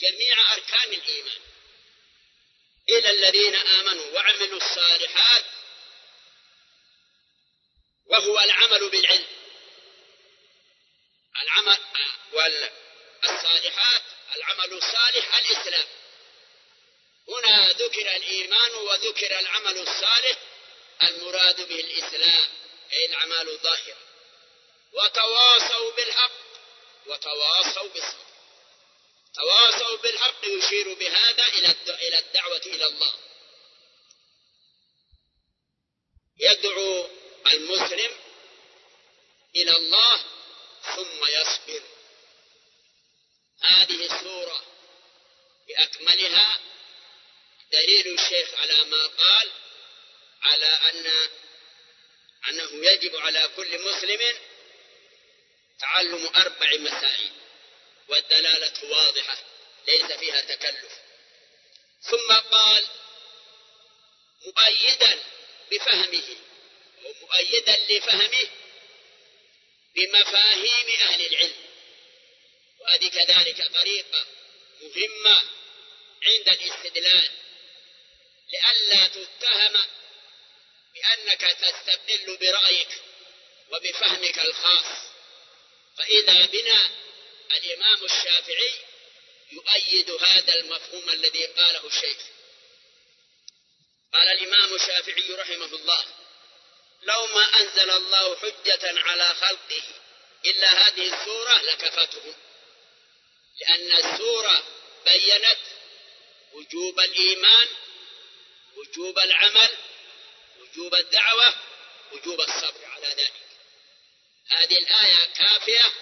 جميع أركان الإيمان. إلى الذين آمنوا وعملوا الصالحات، وهو العمل بالعلم، العمل والصالحات العمل الصالح الإسلام. هنا ذكر الإيمان وذكر العمل الصالح، المراد به الإسلام أي الأعمال الظاهرة. وتواصوا بالحق وتواصوا بالصبر. تواصوا بالحق يشير بهذا إلى الدعوة إلى الله، يدعو المسلم إلى الله ثم يصبر. هذه السورة بأكملها دليل الشيخ على ما قال على أن أنه يجب على كل مسلم تعلم أربع مسائل، والدلالة واضحة ليس فيها تكلف. ثم قال مؤيدا بفهمه ومؤيدا لفهمه بمفاهيم أهل العلم، وهذه كذلك طريقة مهمة عند الاستدلال، لئلا تتهم بأنك تستدل برأيك وبفهمك الخاص. فإذا بنا الإمام الشافعي يؤيد هذا المفهوم الذي قاله الشيخ. قال الإمام الشافعي رحمه الله: لو ما أنزل الله حجة على خلقه إلا هذه السورة لكفتهم، لأن السورة بيّنت وجوب الإيمان، وجوب العمل، وجوب الدعوة، وجوب الصبر على ذلك. هذه الآية كافية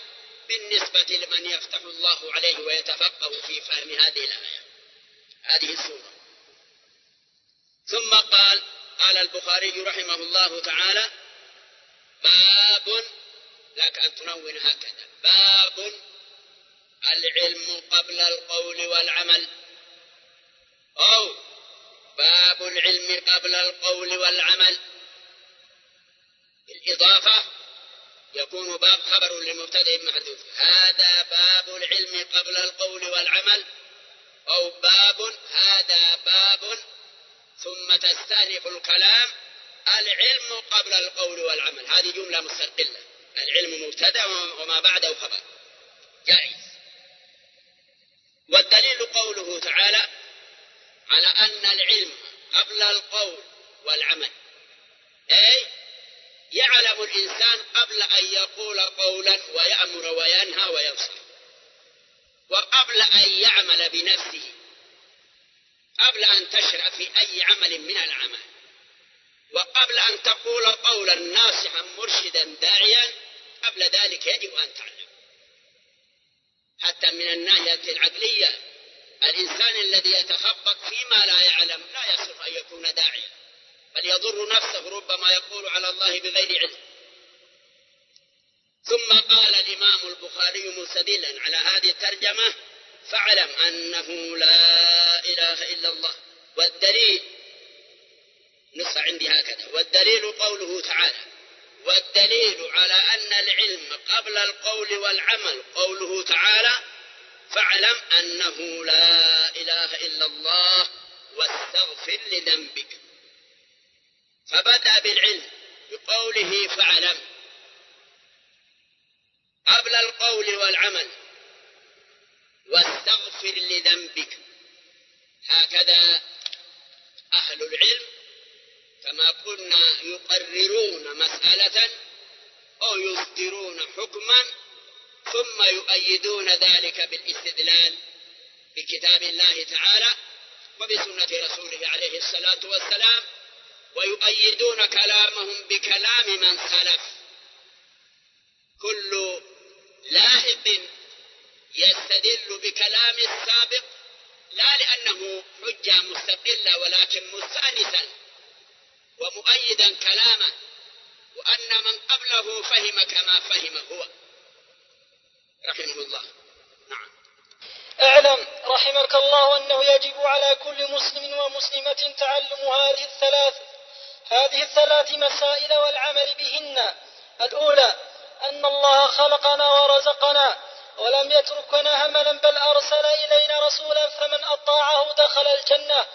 بالنسبة لمن يفتح الله عليه ويتفقه في فهم هذه الآية، هذه السورة. ثم قال قال البخاري رحمه الله تعالى: باب، لك أن تنون هكذا، باب العلم قبل القول والعمل، أو باب العلم قبل القول والعمل، بالإضافة يكون باب خبر لمبتدئ محذوف. هذا باب العلم قبل القول والعمل، أو باب هذا باب ثم تستأنف الكلام العلم قبل القول والعمل. هذه جملة مستقلة، العلم مبتدأ وما بعده خبر، جائز. والدليل قوله تعالى على أن العلم قبل القول والعمل، أي يعلم الإنسان قبل أن يقول قولا ويأمر وينهى وينصح، وقبل أن يعمل بنفسه، قبل أن تشرع في أي عمل من الأعمال، وقبل أن تقول قولا ناصحا مرشدا داعيا، قبل ذلك يجب أن تعلم. حتى من الناحية العقلية الإنسان الذي يتخبط فيما لا يعلم لا يصلح أن يكون داعيا، بل يضر نفسه، ربما يقول على الله بغير علم. ثم قال الإمام البخاري مستدلا على هذه الترجمة: فاعلم أنه لا إله إلا الله. والدليل نص عندي هكذا: والدليل قوله تعالى، والدليل على أن العلم قبل القول والعمل قوله تعالى: فاعلم أنه لا إله إلا الله واستغفر لذنبك. فبدأ بالعلم بقوله فاعلم قبل القول والعمل، واستغفر لذنبك. هكذا أهل العلم كما قلنا يقررون مسألة أو يصدرون حكما، ثم يؤيدون ذلك بالاستدلال بكتاب الله تعالى وبسنة رسوله عليه الصلاة والسلام، ويؤيدون كلامهم بكلام من سلف. كل لاحق يستدل بكلام السابق لا لأنه حجة مستقلة، ولكن مستأنسا ومؤيدا كلامه، وأن من قبله فهم كما فهم هو رحمه الله. نعم. اعلم رحمك الله أنه يجب على كل مسلم ومسلمة تعلم هذه الثلاث هذه الثلاث مسائل والعمل بهن. الأولى: أن الله خلقنا ورزقنا ولم يتركنا هملا، بل أرسل إلينا رسولا، فمن أطاعه دخل الجنة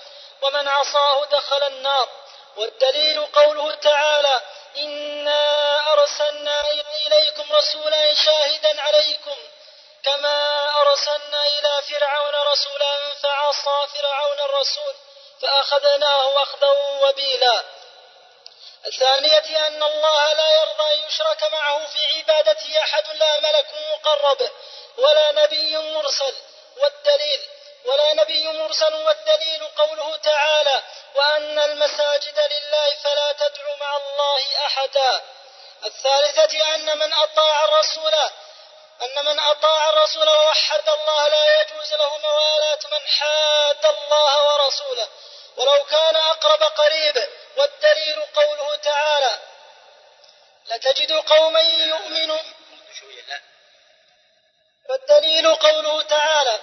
ومن عصاه دخل النار. والدليل قوله تعالى: إنا أرسلنا إليكم رسولا شاهدا عليكم كما أرسلنا إلى فرعون رسولا فعصى فرعون الرسول فأخذناه أخذا وبيلا. الثانية: أن الله لا يرضى أن يشرك معه في عبادته أحد، لا ملك مقرب ولا نبي مرسل. والدليل ولا نبي مرسل والدليل قوله تعالى: وأن المساجد لله فلا تدعوا مع الله أحدا. الثالثة: أن من أطاع الرسول أن من أطاع الرسول ووحد الله لا يجوز له موالاة من حاد الله ورسوله ولو كان أقرب قريب. والدليل قوله تعالى: لتجد قوما يؤمنون والدليل قوله تعالى: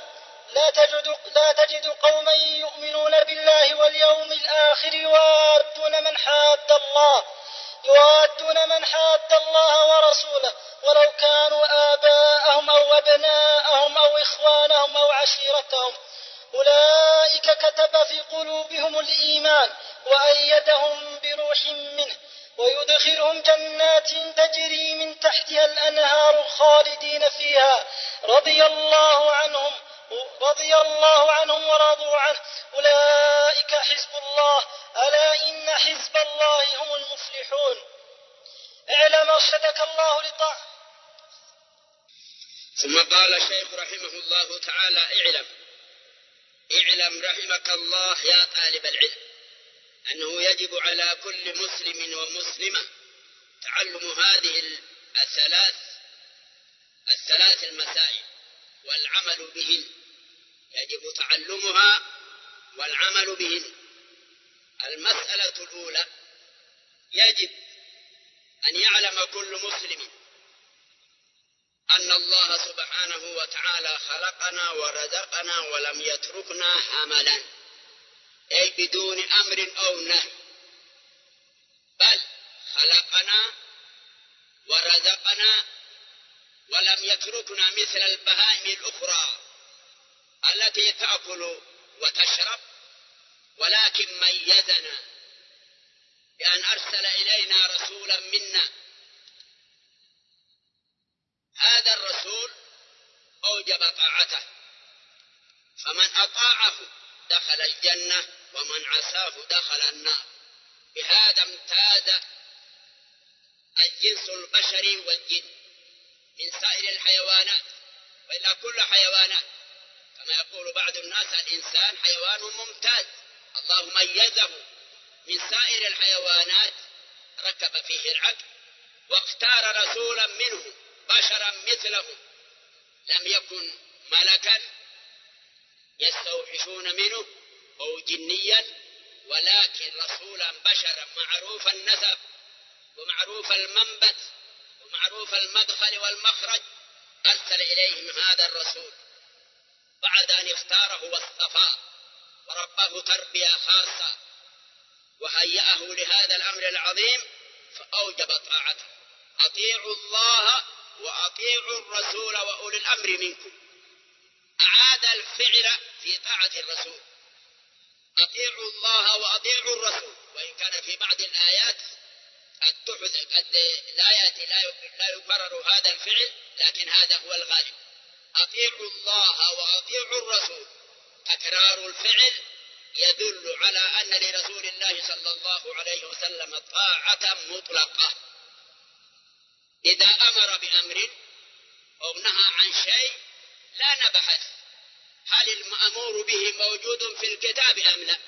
لا تجد لا تجد قوما يؤمنون بالله واليوم الآخر يوادون من حاد الله يوادون من حاد الله ورسوله ولو كانوا آباءهم أو أبناءهم أو إخوانهم أو عشيرتهم، أولئك كتب في قلوبهم الإيمان وأيدهم بروح منه ويدخلهم جنات تجري من تحتها الأنهار خالدين فيها، رضي الله عنهم رضي الله عنهم ورضوا عنه، أولئك حزب الله، ألا إن حزب الله هم المفلحون. اعلم أرشدك الله لطاعة. ثم قال الشيخ رحمه الله تعالى: اعلم اعلم رحمك الله يا طالب العلم أنه يجب على كل مسلم ومسلمة تعلم هذه الثلاث الثلاث المسائل والعمل بهن. يجب تعلمها والعمل بهن. المسألة الأولى: يجب أن يعلم كل مسلم أن الله سبحانه وتعالى خلقنا ورزقنا ولم يتركنا هملا، أي بدون أمر أو نهي، بل خلقنا ورزقنا ولم يتركنا مثل البهائم الأخرى التي تأكل وتشرب، ولكن ميزنا بأن أرسل إلينا رسولا منا. هذا الرسول أوجب طاعته، فمن أطاعه دخل الجنة ومن عصاه دخل النار. بهذا امتاز الجنس البشري والجن من سائر الحيوانات، وإلا كل حيوانات، كما يقول بعض الناس الإنسان حيوان ممتاز. الله ميزه من سائر الحيوانات، ركب فيه العقل واختار رسولا منه بشرا مثله، لم يكن ملكا يستوحشون منه أو جنيا، ولكن رسولا بشرا معروف النسب ومعروف المنبت ومعروف المدخل والمخرج. أرسل إليهم هذا الرسول بعد أن اختاره واصطفاه ورباه تربية خاصة وهيأه لهذا الأمر العظيم، فأوجب طاعته. أطيعوا الله وأطيعوا الرسول وأولي الأمر منكم. أعاد الفعل في طاعة الرسول، أطيعوا الله وأطيعوا الرسول، وإن كان في بعض الآيات الآيات لا يكرر هذا الفعل، لكن هذا هو الغالب. أطيعوا الله وأطيعوا الرسول، تكرار الفعل يدل على أن لرسول الله صلى الله عليه وسلم طاعة مطلقة. إذا أمر بأمر أو نهى عن شيء لا نبحث هل المأمور به موجود في الكتاب أم لا،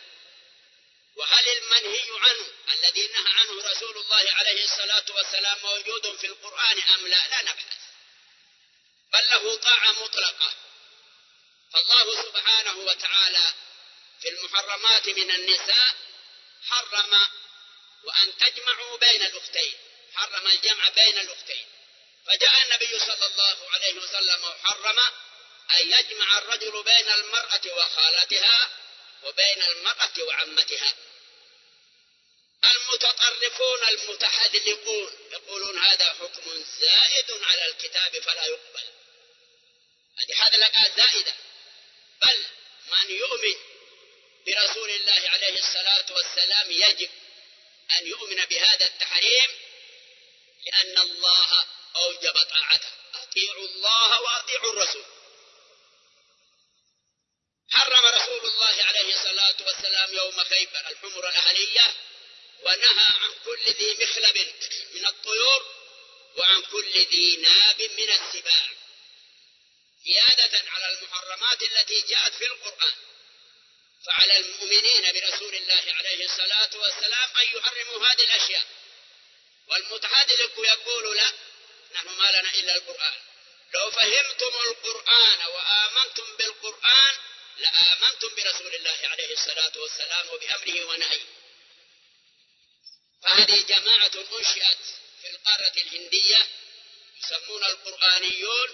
وهل المنهي عنه الذي نهى عنه رسول الله عليه الصلاة والسلام موجود في القرآن أم لا، لا نبحث، بل له طاعة مطلقة. فالله سبحانه وتعالى في المحرمات من النساء حرم وأن تجمعوا بين الأختين، حرم الجمع بين الأختين، فجاء النبي صلى الله عليه وسلم وحرم أن يجمع الرجل بين المرأة وخالتها وبين المرأة وعمتها. المتطرفون المتحذلقون يقولون هذا حكم زائد على الكتاب فلا يقبل، هذه حذلقات زائدة، بل من يؤمن برسول الله عليه الصلاة والسلام يجب أن يؤمن بهذا التحريم، لأن الله أوجب طاعته. أطيعوا الله وأطيعوا الرسول. حرم رسول الله عليه الصلاة والسلام يوم خيبر الحمر الأهلية، ونهى عن كل ذي مخلب من الطيور وعن كل ذي ناب من السباع، زيادة على المحرمات التي جاءت في القرآن. فعلى المؤمنين برسول الله عليه الصلاة والسلام أن يحرموا هذه الأشياء، والمتحذلق يقول لا، نحن ما لنا إلا القرآن، لو فهمتم القرآن وآمنتم بالقرآن لآمنتم برسول الله عليه الصلاة والسلام وبأمره ونهيه. فهذه جماعة أنشئت في القارة الهندية يسمون القرآنيون،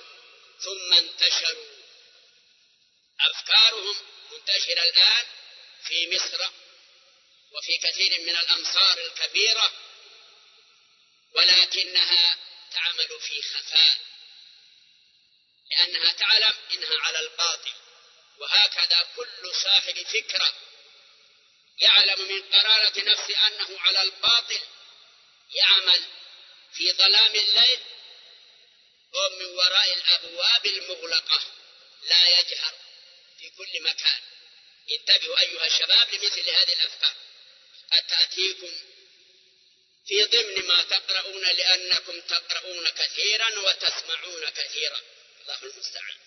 ثم انتشروا، أفكارهم منتشرة الآن في مصر وفي كثير من الأمصار الكبيرة، ولكنها تعمل في خفاء لأنها تعلم إنها على الباطل. وهكذا كل صاحب فكرة يعلم من قرارة نفسه أنه على الباطل يعمل في ظلام الليل ومن وراء الأبواب المغلقة، لا يجهر في كل مكان. انتبهوا أيها الشباب لمثل هذه الأفكار، قد تأتيكم في ضمن ما تقرؤون، لأنكم تقرؤون كثيرا وتسمعون كثيرا، الله المستعان.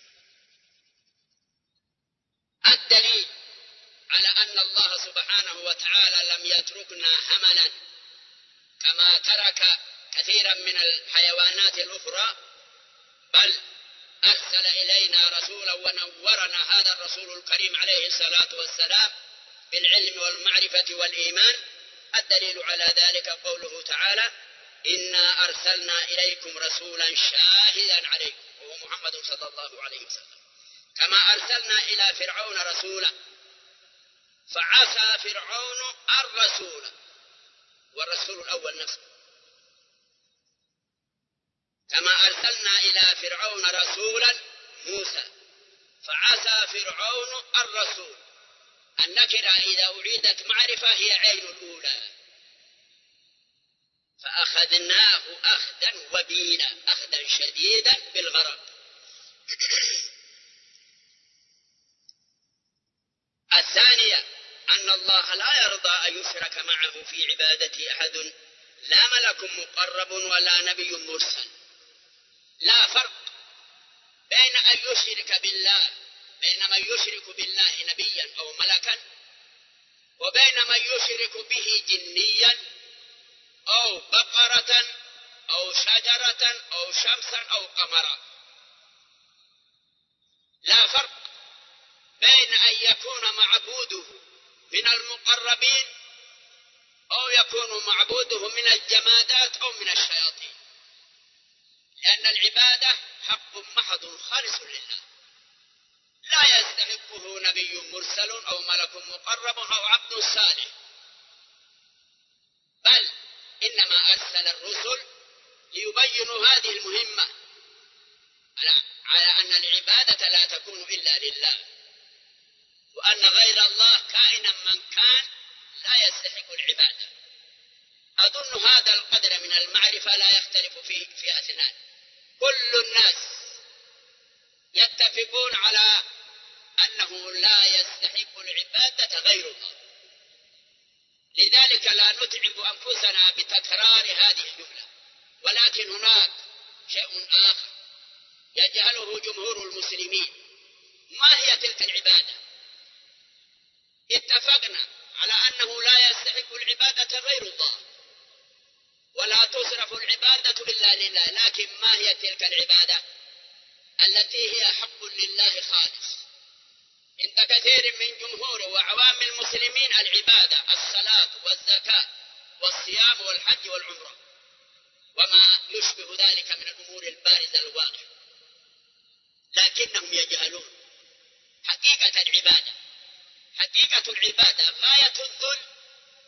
الدليل على أن الله سبحانه وتعالى لم يتركنا هملا كما ترك كثيرا من الحيوانات الأخرى، بل أرسل إلينا رسولا ونورنا هذا الرسول الكريم عليه الصلاة والسلام بالعلم والمعرفة والإيمان. الدليل على ذلك قوله تعالى إنا أرسلنا إليكم رسولا شاهدا عليكم، وهو محمد صلى الله عليه وسلم، كما أرسلنا إلى فرعون رسولا فعصى فرعون الرسول، والرسول الأول نفسه. كما أرسلنا إلى فرعون رسولا موسى فعسى فرعون الرسول. النكرة إذا أعيدت معرفة هي عين الأولى. فأخذناه أخذا وبينا، أخذا شديدا بالغرب. الثانية أن الله لا يرضى أن يشرك معه في عبادته أحد، لا ملك مقرب ولا نبي مرسل. لا فرق بين أن يشرك بالله، بين من يشرك بالله نبيا أو ملكا، وبين من يشرك به جنيا أو بقرة أو شجرة أو شمسا أو قمرا. لا فرق بين أن يكون معبوده من المقربين أو يكون معبوده من الجمادات أو من الشياطين، لأن العبادة حق محض خالص لله لا يستحقه نبي مرسل أو ملك مقرب أو عبد صالح، بل إنما أرسل الرسل ليبينوا هذه المهمة على أن العبادة لا تكون إلا لله، وأن غير الله كائنا من كان لا يستحق العبادة. أظن هذا القدر من المعرفة لا يختلف فيه في اثنان. كل الناس يتفقون على أنه لا يستحق العبادة غير الله، لذلك لا نتعب أنفسنا بتكرار هذه الجملة. ولكن هناك شيء آخر يجهله جمهور المسلمين، ما هي تلك العبادة؟ اتفقنا على أنه لا يستحق العبادة غير الله، ولا تصرف العبادة إلا لله، لكن ما هي تلك العبادة التي هي حق لله خالص؟ عند كثير من جمهور وعوام المسلمين العبادة الصلاة والزكاة والصيام والحج والعمرة وما يشبه ذلك من الأمور البارزة الواقعة، لكنهم يجهلون حقيقة العبادة. حقيقة العبادة غاية الذل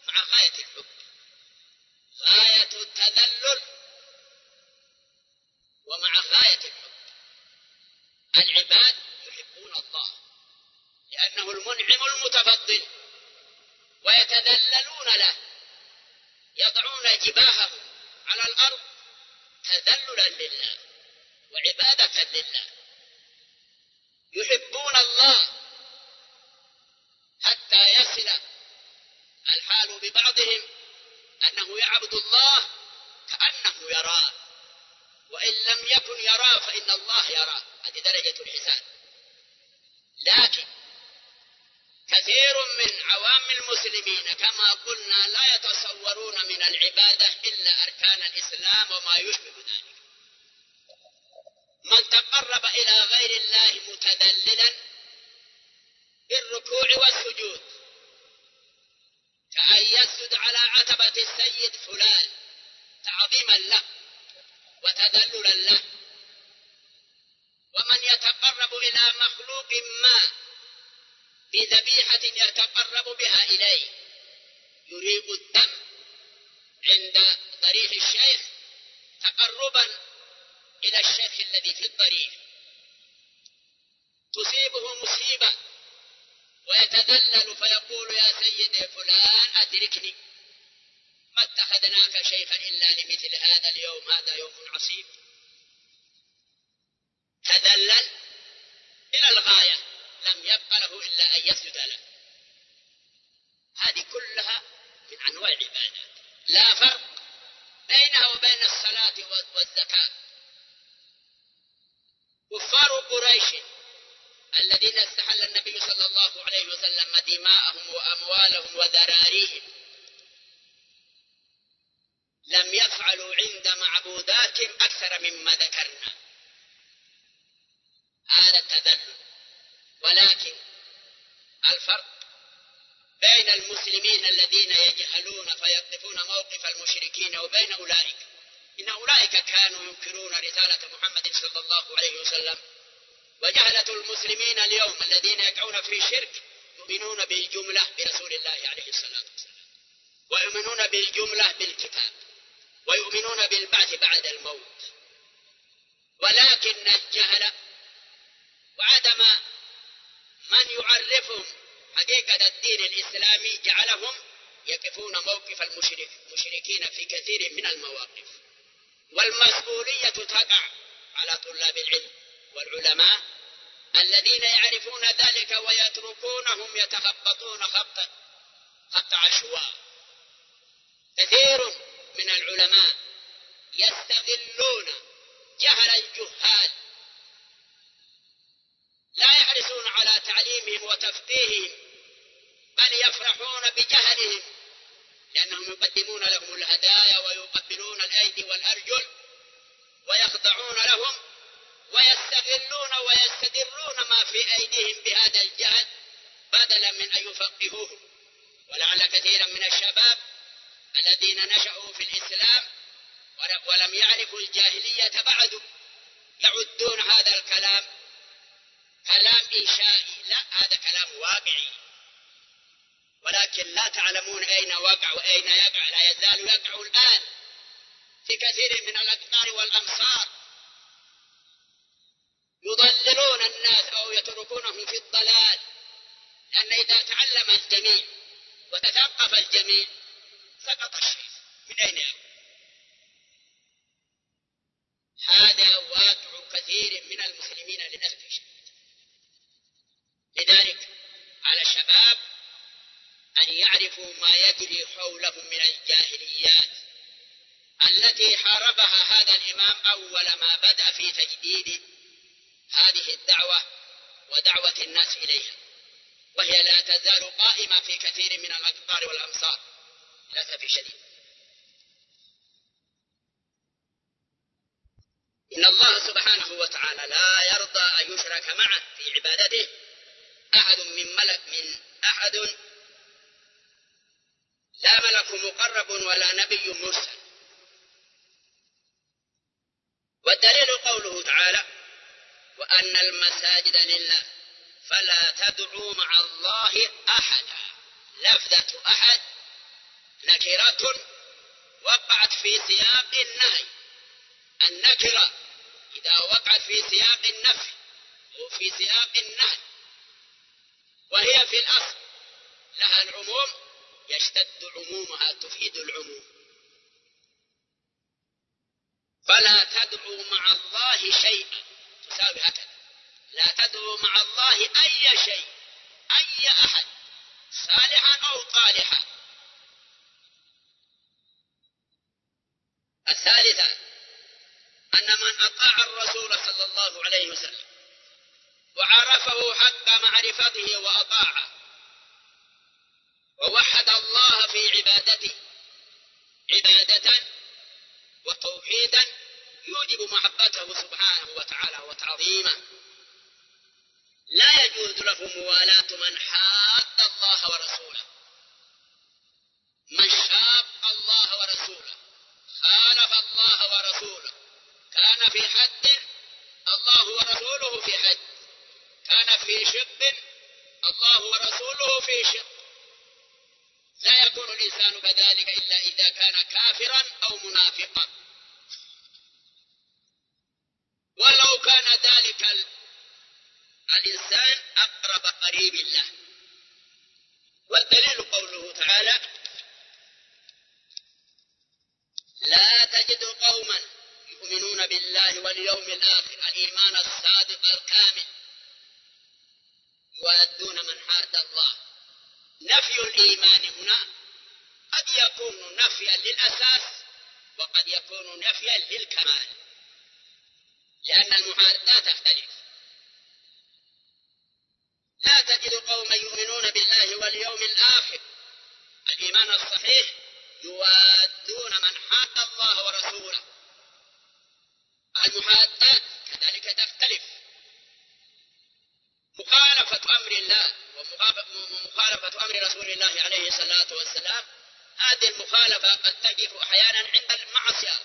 مع غاية الحب، غاية التذلل ومع غاية الحب. العباد يحبون الله لأنه المنعم المتفضل ويتذللون له، يضعون جباههم على الأرض تذللا لله وعبادة لله، يحبون الله حتى يصل الحال ببعضهم أنه يعبد الله كأنه يراه، وإن لم يكن يراه فإن الله يراه. هذه درجة الحسان. لكن كثير من عوام المسلمين كما قلنا لا يتصورون من العبادة إلا أركان الإسلام وما يشبه ذلك. من تقرب إلى غير الله متذللا بالركوع والسجود، كأن يسجد على عتبة السيد فلان تعظيما له وتذللا له. ومن يتقرب إلى مخلوق ما بذبيحة يتقرب بها إليه يريق الدم عند ضريح الشيخ تقربا إلى الشيخ الذي في الضريح، تصيبه مصيبة ويتذلل فيقول يا سيدي فلان أدركني، ما اتخذناك شيخا إلا لمثل هذا اليوم، هذا يوم عصيب. تذلل إلى الغاية لم يبق له إلا أن يسجد له. هذه كلها من أنواع العبادات. لا فرق بينها وبين الصلاة والزكاة. كفار قريش الذين استحل النبي صلى الله عليه وسلم دماءهم وأموالهم وذراريهم لم يفعلوا عند معبوداتهم أكثر مما ذكرنا، هذا التذلل. ولكن الفرق بين المسلمين الذين يجهلون فيقفون موقف المشركين وبين أولئك، إن أولئك كانوا ينكرون رسالة محمد صلى الله عليه وسلم. وجهلة المسلمين اليوم الذين يقعون في شرك يؤمنون بالجملة برسول الله عليه الصلاة والسلام، ويؤمنون بالجملة بالكتاب، ويؤمنون بالبعث بعد الموت، ولكن الجهل وعدم من يعرفهم حقيقة الدين الإسلامي جعلهم يقفون موقف المشركين في كثير من المواقف. والمسؤولية تقع على طلاب العلم والعلماء الذين يعرفون ذلك ويتركونهم يتخبطون خبطا خبط عشواء. كثير من العلماء يستغلون جهل الجهال، لا يحرصون على تعليمهم وتفقيههم، بل يفرحون بجهلهم لأنهم يقدمون لهم الهدايا ويقبلون الأيدي والأرجل ويخضعون لهم ويستغلون ويستدرون ما في أيديهم بهذا الجهل بدلا من أن يفقهوهم. ولعل كثيرا من الشباب الذين نشأوا في الإسلام ولم يعرفوا الجاهلية بعد يعدون هذا الكلام كلام إنشائي، لا، هذا كلام واقعي، ولكن لا تعلمون أين وقع وأين يقع، لا يزال يقع الآن في كثير من الأقطار والأمصار. يضللون الناس أو يتركونهم في الضلال، لأن إذا تعلم الجميع وتثقف الجميع سقط الشيء من أين يقع. هذا واقع كثير من المسلمين للأسف الشديد. لذلك على الشباب أن يعرفوا ما يجري حولهم من الجاهليات التي حاربها هذا الإمام أول ما بدأ في تجديد هذه الدعوة ودعوة الناس إليها، وهي لا تزال قائمة في كثير من الأقطار والأمصار للأسف الشديد. إن الله سبحانه وتعالى لا يرضى أن يشرك معه في عبادته أحد من ملك من أحد لا ملك مقرب ولا نبي مرسل. والدليل قوله تعالى وأن المساجد لله فلا تدعوا مع الله أحدا. لفظة أحد نكرة وقعت في سياق النهي. النكرة إذا وقعت في سياق النفي أو في سياق النهي وهي في الأصل لها العموم يشتد عمومها تفيد العموم. فلا تدعو مع الله شيئا تساوي هكذا، لا تدعو مع الله أي شيء، أي أحد صالحا أو طالحا. الثالثة أن من أطاع الرسول صلى الله عليه وسلم وعرفه حق معرفته وأطاعه ووحد الله في عبادته عبادة وتوحيدا يوجب محبته سبحانه وتعالى وتعظيمه. لا يجوز له موالاة من حاد الله ورسوله، من شاق الله ورسوله، خالف الله ورسوله، كان في حد الله ورسوله في حد، كان في شق الله ورسوله في شق. لا يكون الإنسان كذلك إلا إذا كان كافرا أو منافقا، ولو كان ذلك ال... الإنسان أقرب قريب الله. والدليل قوله تعالى لا تجد قوما يؤمنون بالله واليوم الآخر الإيمان الصادق الكامل يؤدون من حاد الله. نفي الإيمان هنا قد يكون نفيا للأساس وقد يكون نفيا للكمال، لأن المحادات تختلف. لا تجد قوما يؤمنون بالله واليوم الآخر الإيمان الصحيح يؤدون من حاد الله ورسوله. المحادات كذلك تختلف. مخالفة أمر الله ومخالفة أمر رسول الله عليه الصلاة والسلام، هذه المخالفة قد تقف أحيانا عند المعصية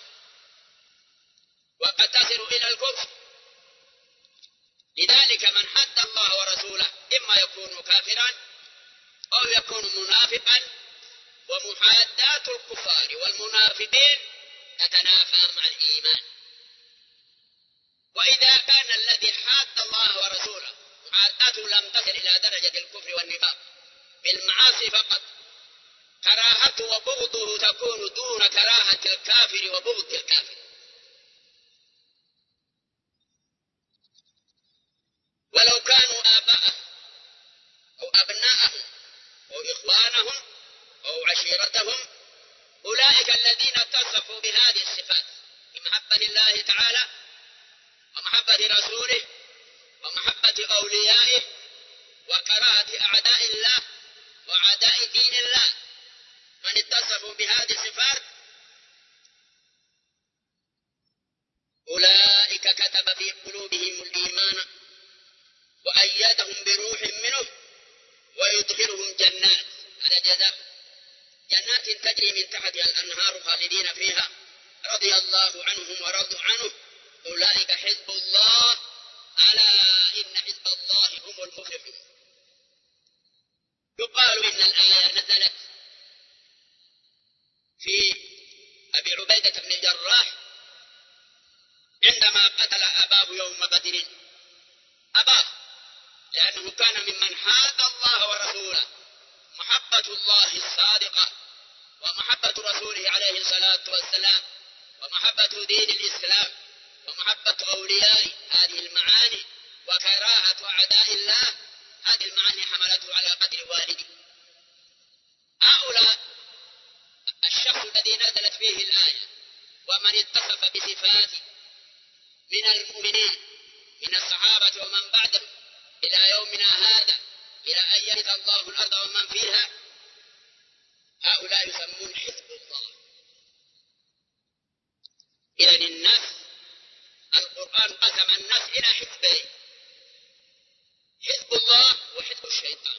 وقد تصل إلى الكفر. لذلك من حد الله ورسوله إما يكون كافرا أو يكون منافقا، ومحادات الكفار والمنافقين تتنافى مع الإيمان. وإذا كان الذي حاد الله ورسوله حادته لم تصل إلى درجة الكفر والنفاق بالمعاصي فقط، كراهته وبغضه تكون دون كراهة الكافر وبغض الكافر. ولو كانوا آباءه أو أبناءهم أو إخوانهم أو عشيرتهم، أولئك الذين اتصفوا بهذه الصفات بمحبة الله تعالى ومحبة رسوله ومحبة أوليائه وكراهة أعداء الله وأعداء دين الله، من اتصفوا بهذه الصفات أولئك كتب في قلوبهم الإيمان وأيدهم بروح منه ويدخلهم جنات، هذا جزاء، جنات تجري من تحتها الأنهار خالدين فيها رضي الله عنهم ورضوا عنه، أولئك حزب الله، ألا إن حزب الله هم المفلحون. يقال إن الآية نزلت في أبي عبيدة بن الجراح عندما قتل أباه يوم بدر، أباه لأنه كان ممن حاد الله ورسوله، محبة الله الصادقة ومحبة رسوله عليه الصلاة والسلام ومحبة دين الإسلام ومحبة أوليائه، هذه المعاني، وكراهة أعداء الله، هذه المعاني حملته على قتل والده. هؤلاء الشخص الذي نزلت فيه الآية ومن اتصف بصفاته من المؤمنين من الصحابة ومن بعدهم إلى يومنا هذا إلى أن يرث الله الأرض ومن فيها، هؤلاء يسمون حزب الله. إذن الناس القرآن قسم الناس إلى حزبين، حزب الله وحزب الشيطان.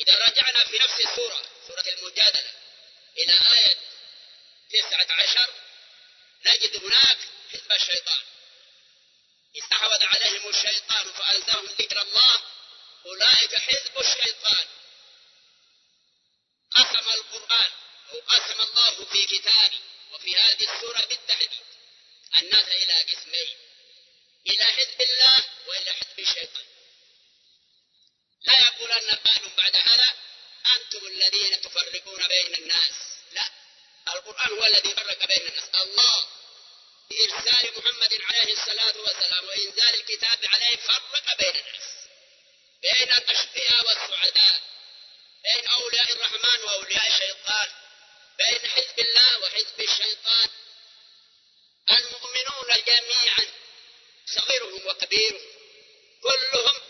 إذا رجعنا في نفس السورة سورة المجادلة إلى آية تسعة عشر نجد هناك حزب الشيطان، استحوذ عليهم الشيطان فألزمهم ذكر الله، أولئك حزب الشيطان. قسم القرآن أو قسم الله في كتابه وفي هذه السورة بالتحديد الناس إلى قسمين، إلى حزب الله وإلى حزب الشيطان. لا يقولن قائل بعد هذا أنتم الذين تفرقون بين الناس، لا، القرآن هو الذي فرق بين الناس، الله بإرسال محمد عليه الصلاة والسلام وإنزال الكتاب عليه فرق بين الناس، بين الأشقياء والسعداء، بين أولياء الرحمن وأولياء الشيطان، بين حزب الله وحزب الشيطان. المؤمنون جميعا صغيرهم وكبيرهم كلهم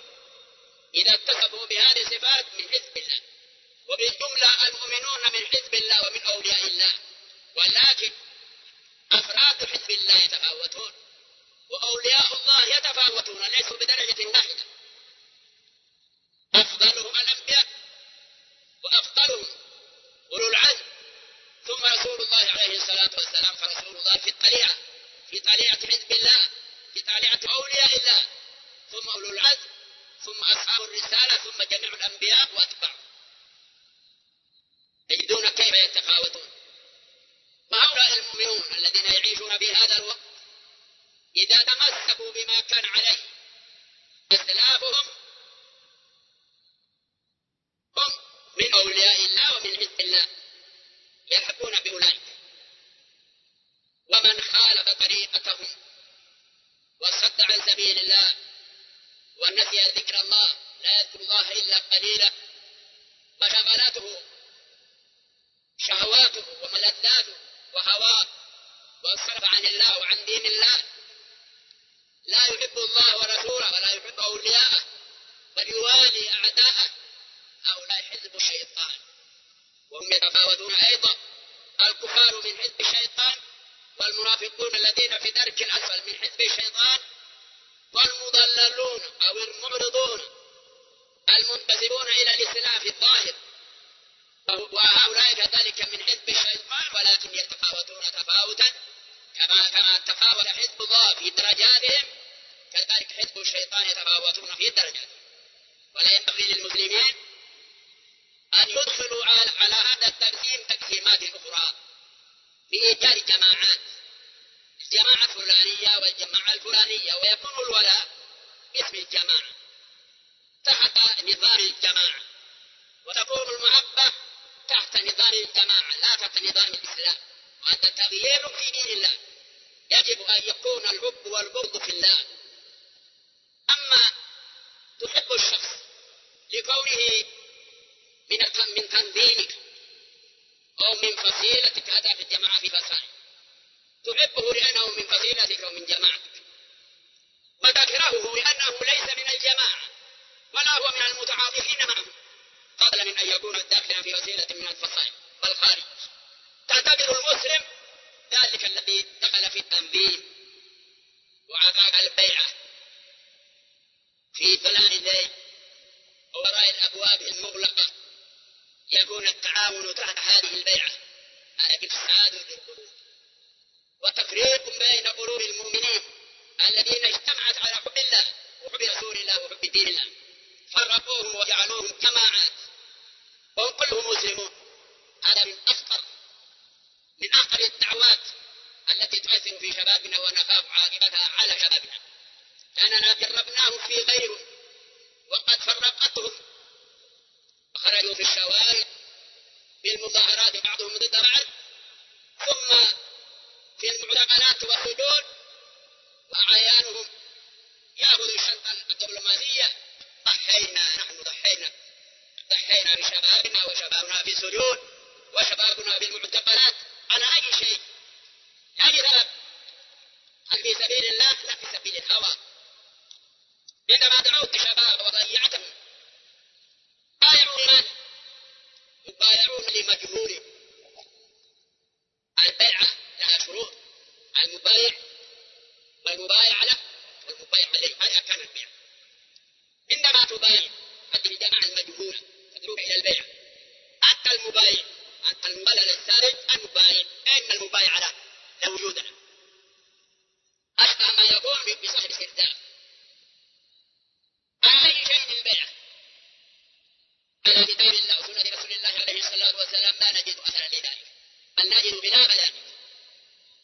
إذا اتصفوا بهذه الصفات من حزب الله، وبالجملة المؤمنون من حزب الله ومن أولياء الله، ولكن أفراد حزب الله يتفاوتون وأولياء الله يتفاوتون، ليسوا بدرجة واحدة، أفضلهم الأنبياء وأفضلهم أولو العزم ثم رسول الله عليه الصلاة والسلام، فرسول الله في الطليعة، في طليعة حزب الله، في طليعة أولياء الله، ثم أولو العزم، ثم أصحاب الرسالة، ثم جميع الأنبياء وأتباع. تجدون كيف يتفاوتون. وهؤلاء المؤمنون الذين يعيشون في هذا الوقت إذا تمسكوا بما كان عليه أسلافهم هم من أولياء الله ومن حزب الله، يحبون بأولئك. ومن خالف طريقتهم وصد عن سبيل الله ونسي ذكر الله، لا يذكر الله إلا قليلا، وشغلاته شهواته وملذاته وهواه، وانصرف عن الله وعن دين الله، لا يحب الله ورسوله ولا يحب أولياءه بل يوالي أعداءه، هؤلاء حزب الشيطان. وهم يتفاوتون أيضا، الكفار من حزب الشيطان، والمنافقون الذين في درك الأسفل من حزب الشيطان، والمضللون أو المعرضون المنتسبون إلى الإسلام الظاهر، وهؤلاء كذلك من حزب الشيطان، ولكن يتفاوتون تفاوتا كما كما تفاوت حزب الله في درجاتهم، كذلك حزب الشيطان يتفاوتون في درجاتهم. ولا ينبغي للمسلمين أن يدخلوا على هذا التقسيم تقسيمات أخرى بإيجاد جماعات الجماعة الفلانية والجماعة الفلانية، ويكون الولاء باسم الجماعة تحت نظام الجماعة، وتكون المحبة تحت نظام الجماعة لا تحت نظام الإسلام. وهذا تغيير في دين الله، يجب أن يكون الحب والبغض في الله. أما تحب الشخص لكونه من تنظيمك أو من فصيلتك، هذا في الجماعة في فصائل، تحبه لأنه من فصيلتك ومن جماعتك، وتكرهه لأنه ليس من الجماعة ولا هو من المتعاطفين معه، قبل من أن يكون داخلا في فصيلة من الفصائل بل خارج. تعتبر المسلم ذلك الذي دخل في التنظيم وعقد البيعة في فلان الليل وراء الأبواب المغلقة، يكون التعاون تحت هذه البيعة على إفساد القلوب وتفريق بين قلوب المؤمنين الذين اجتمعت على حب الله وحب رسول الله وحب دين الله، فرقوهم وجعلوهم جماعات وهم كلهم مسلمون. هذا من أخطر من أخطر الدعوات التي تؤثر في شبابنا، ونخاف عاقبتها على شبابنا، لأننا جربناهم في غيرهم وقد فرقتهم، خرجوا في الشوارع بالمظاهرات بعضهم ضد بعض، ثم في المعتقلات والسجون، وأعيانهم يأخذوا الشنطة الدبلوماسية. ضحينا نحن ضحينا ضحينا بشبابنا، وشبابنا بالسجون، وشبابنا بالمعتقلات على أي شيء، أي سبب، هل في سبيل الله؟ لا، في سبيل الهوى. عندما دعوت الشباب وضيعتهم بايعون مبايعون لمجهول. البيعة لها شروط، المبايع والمبايع له والمبايع عليه، هذا كان البيعة. عندما تبايع هذه الجماعة المجهولة تدعوك إلى البيعة، أنت المبايع، أنت المبلل الثالث المبايع، أين المبايع له؟ لا وجود له. أشبه ما يكون بصاحب استرداد أي شيء من البيعة. على كتاب الله وسنة رسول الله عليه الصلاة والسلام لا نجد أثرا لذلك، بل نجد خلاف ذلك.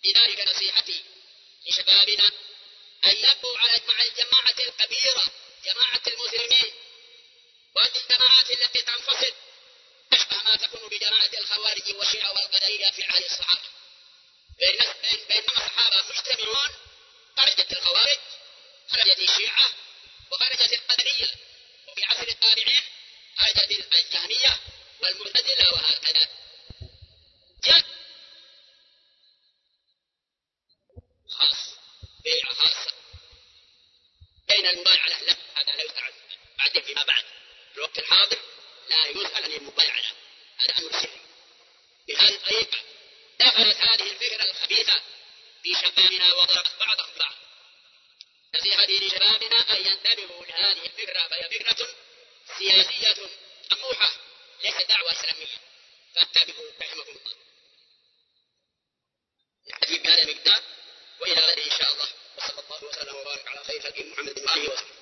لذلك نصيحتي لشبابنا أن يبقوا على مع الجماعة الكبيرة، جماعة المسلمين، وهذه الجماعات التي تنفصل أشبه ما تكون بجماعة الخوارج والشيعة والقدرية في عهد الصحابة. بينما الصحابة مجتمعون، خرجت الخوارج، خرجت الشيعة، وخرجت القدرية، وفي عصر التابعين خرجت الجهمية والمعتزلة، وهكذا جاء خاص بيعة خاصة بين المبايع له. لا، هذا لا يسأل بعد فيما بعد، في الوقت الحاضر لا يسأل عن المبايع له، هذا أمر سري. بهذه الطريقة دخلت هذه الفكرة الخبيثة في شبابنا وضربت بعضهم بعض. نصيحتي لشبابنا أن ينتبهوا لهذه الفكرة، فهي فكرة سياسية طموحة ليست دعوة إسلامية، فانتبهوا رحمكم الله. نكتفي بهذا المقدار وإلى غيره إن شاء الله، وصلى الله وسلم وبارك على خير خلقه محمد بن عبد الوهاب.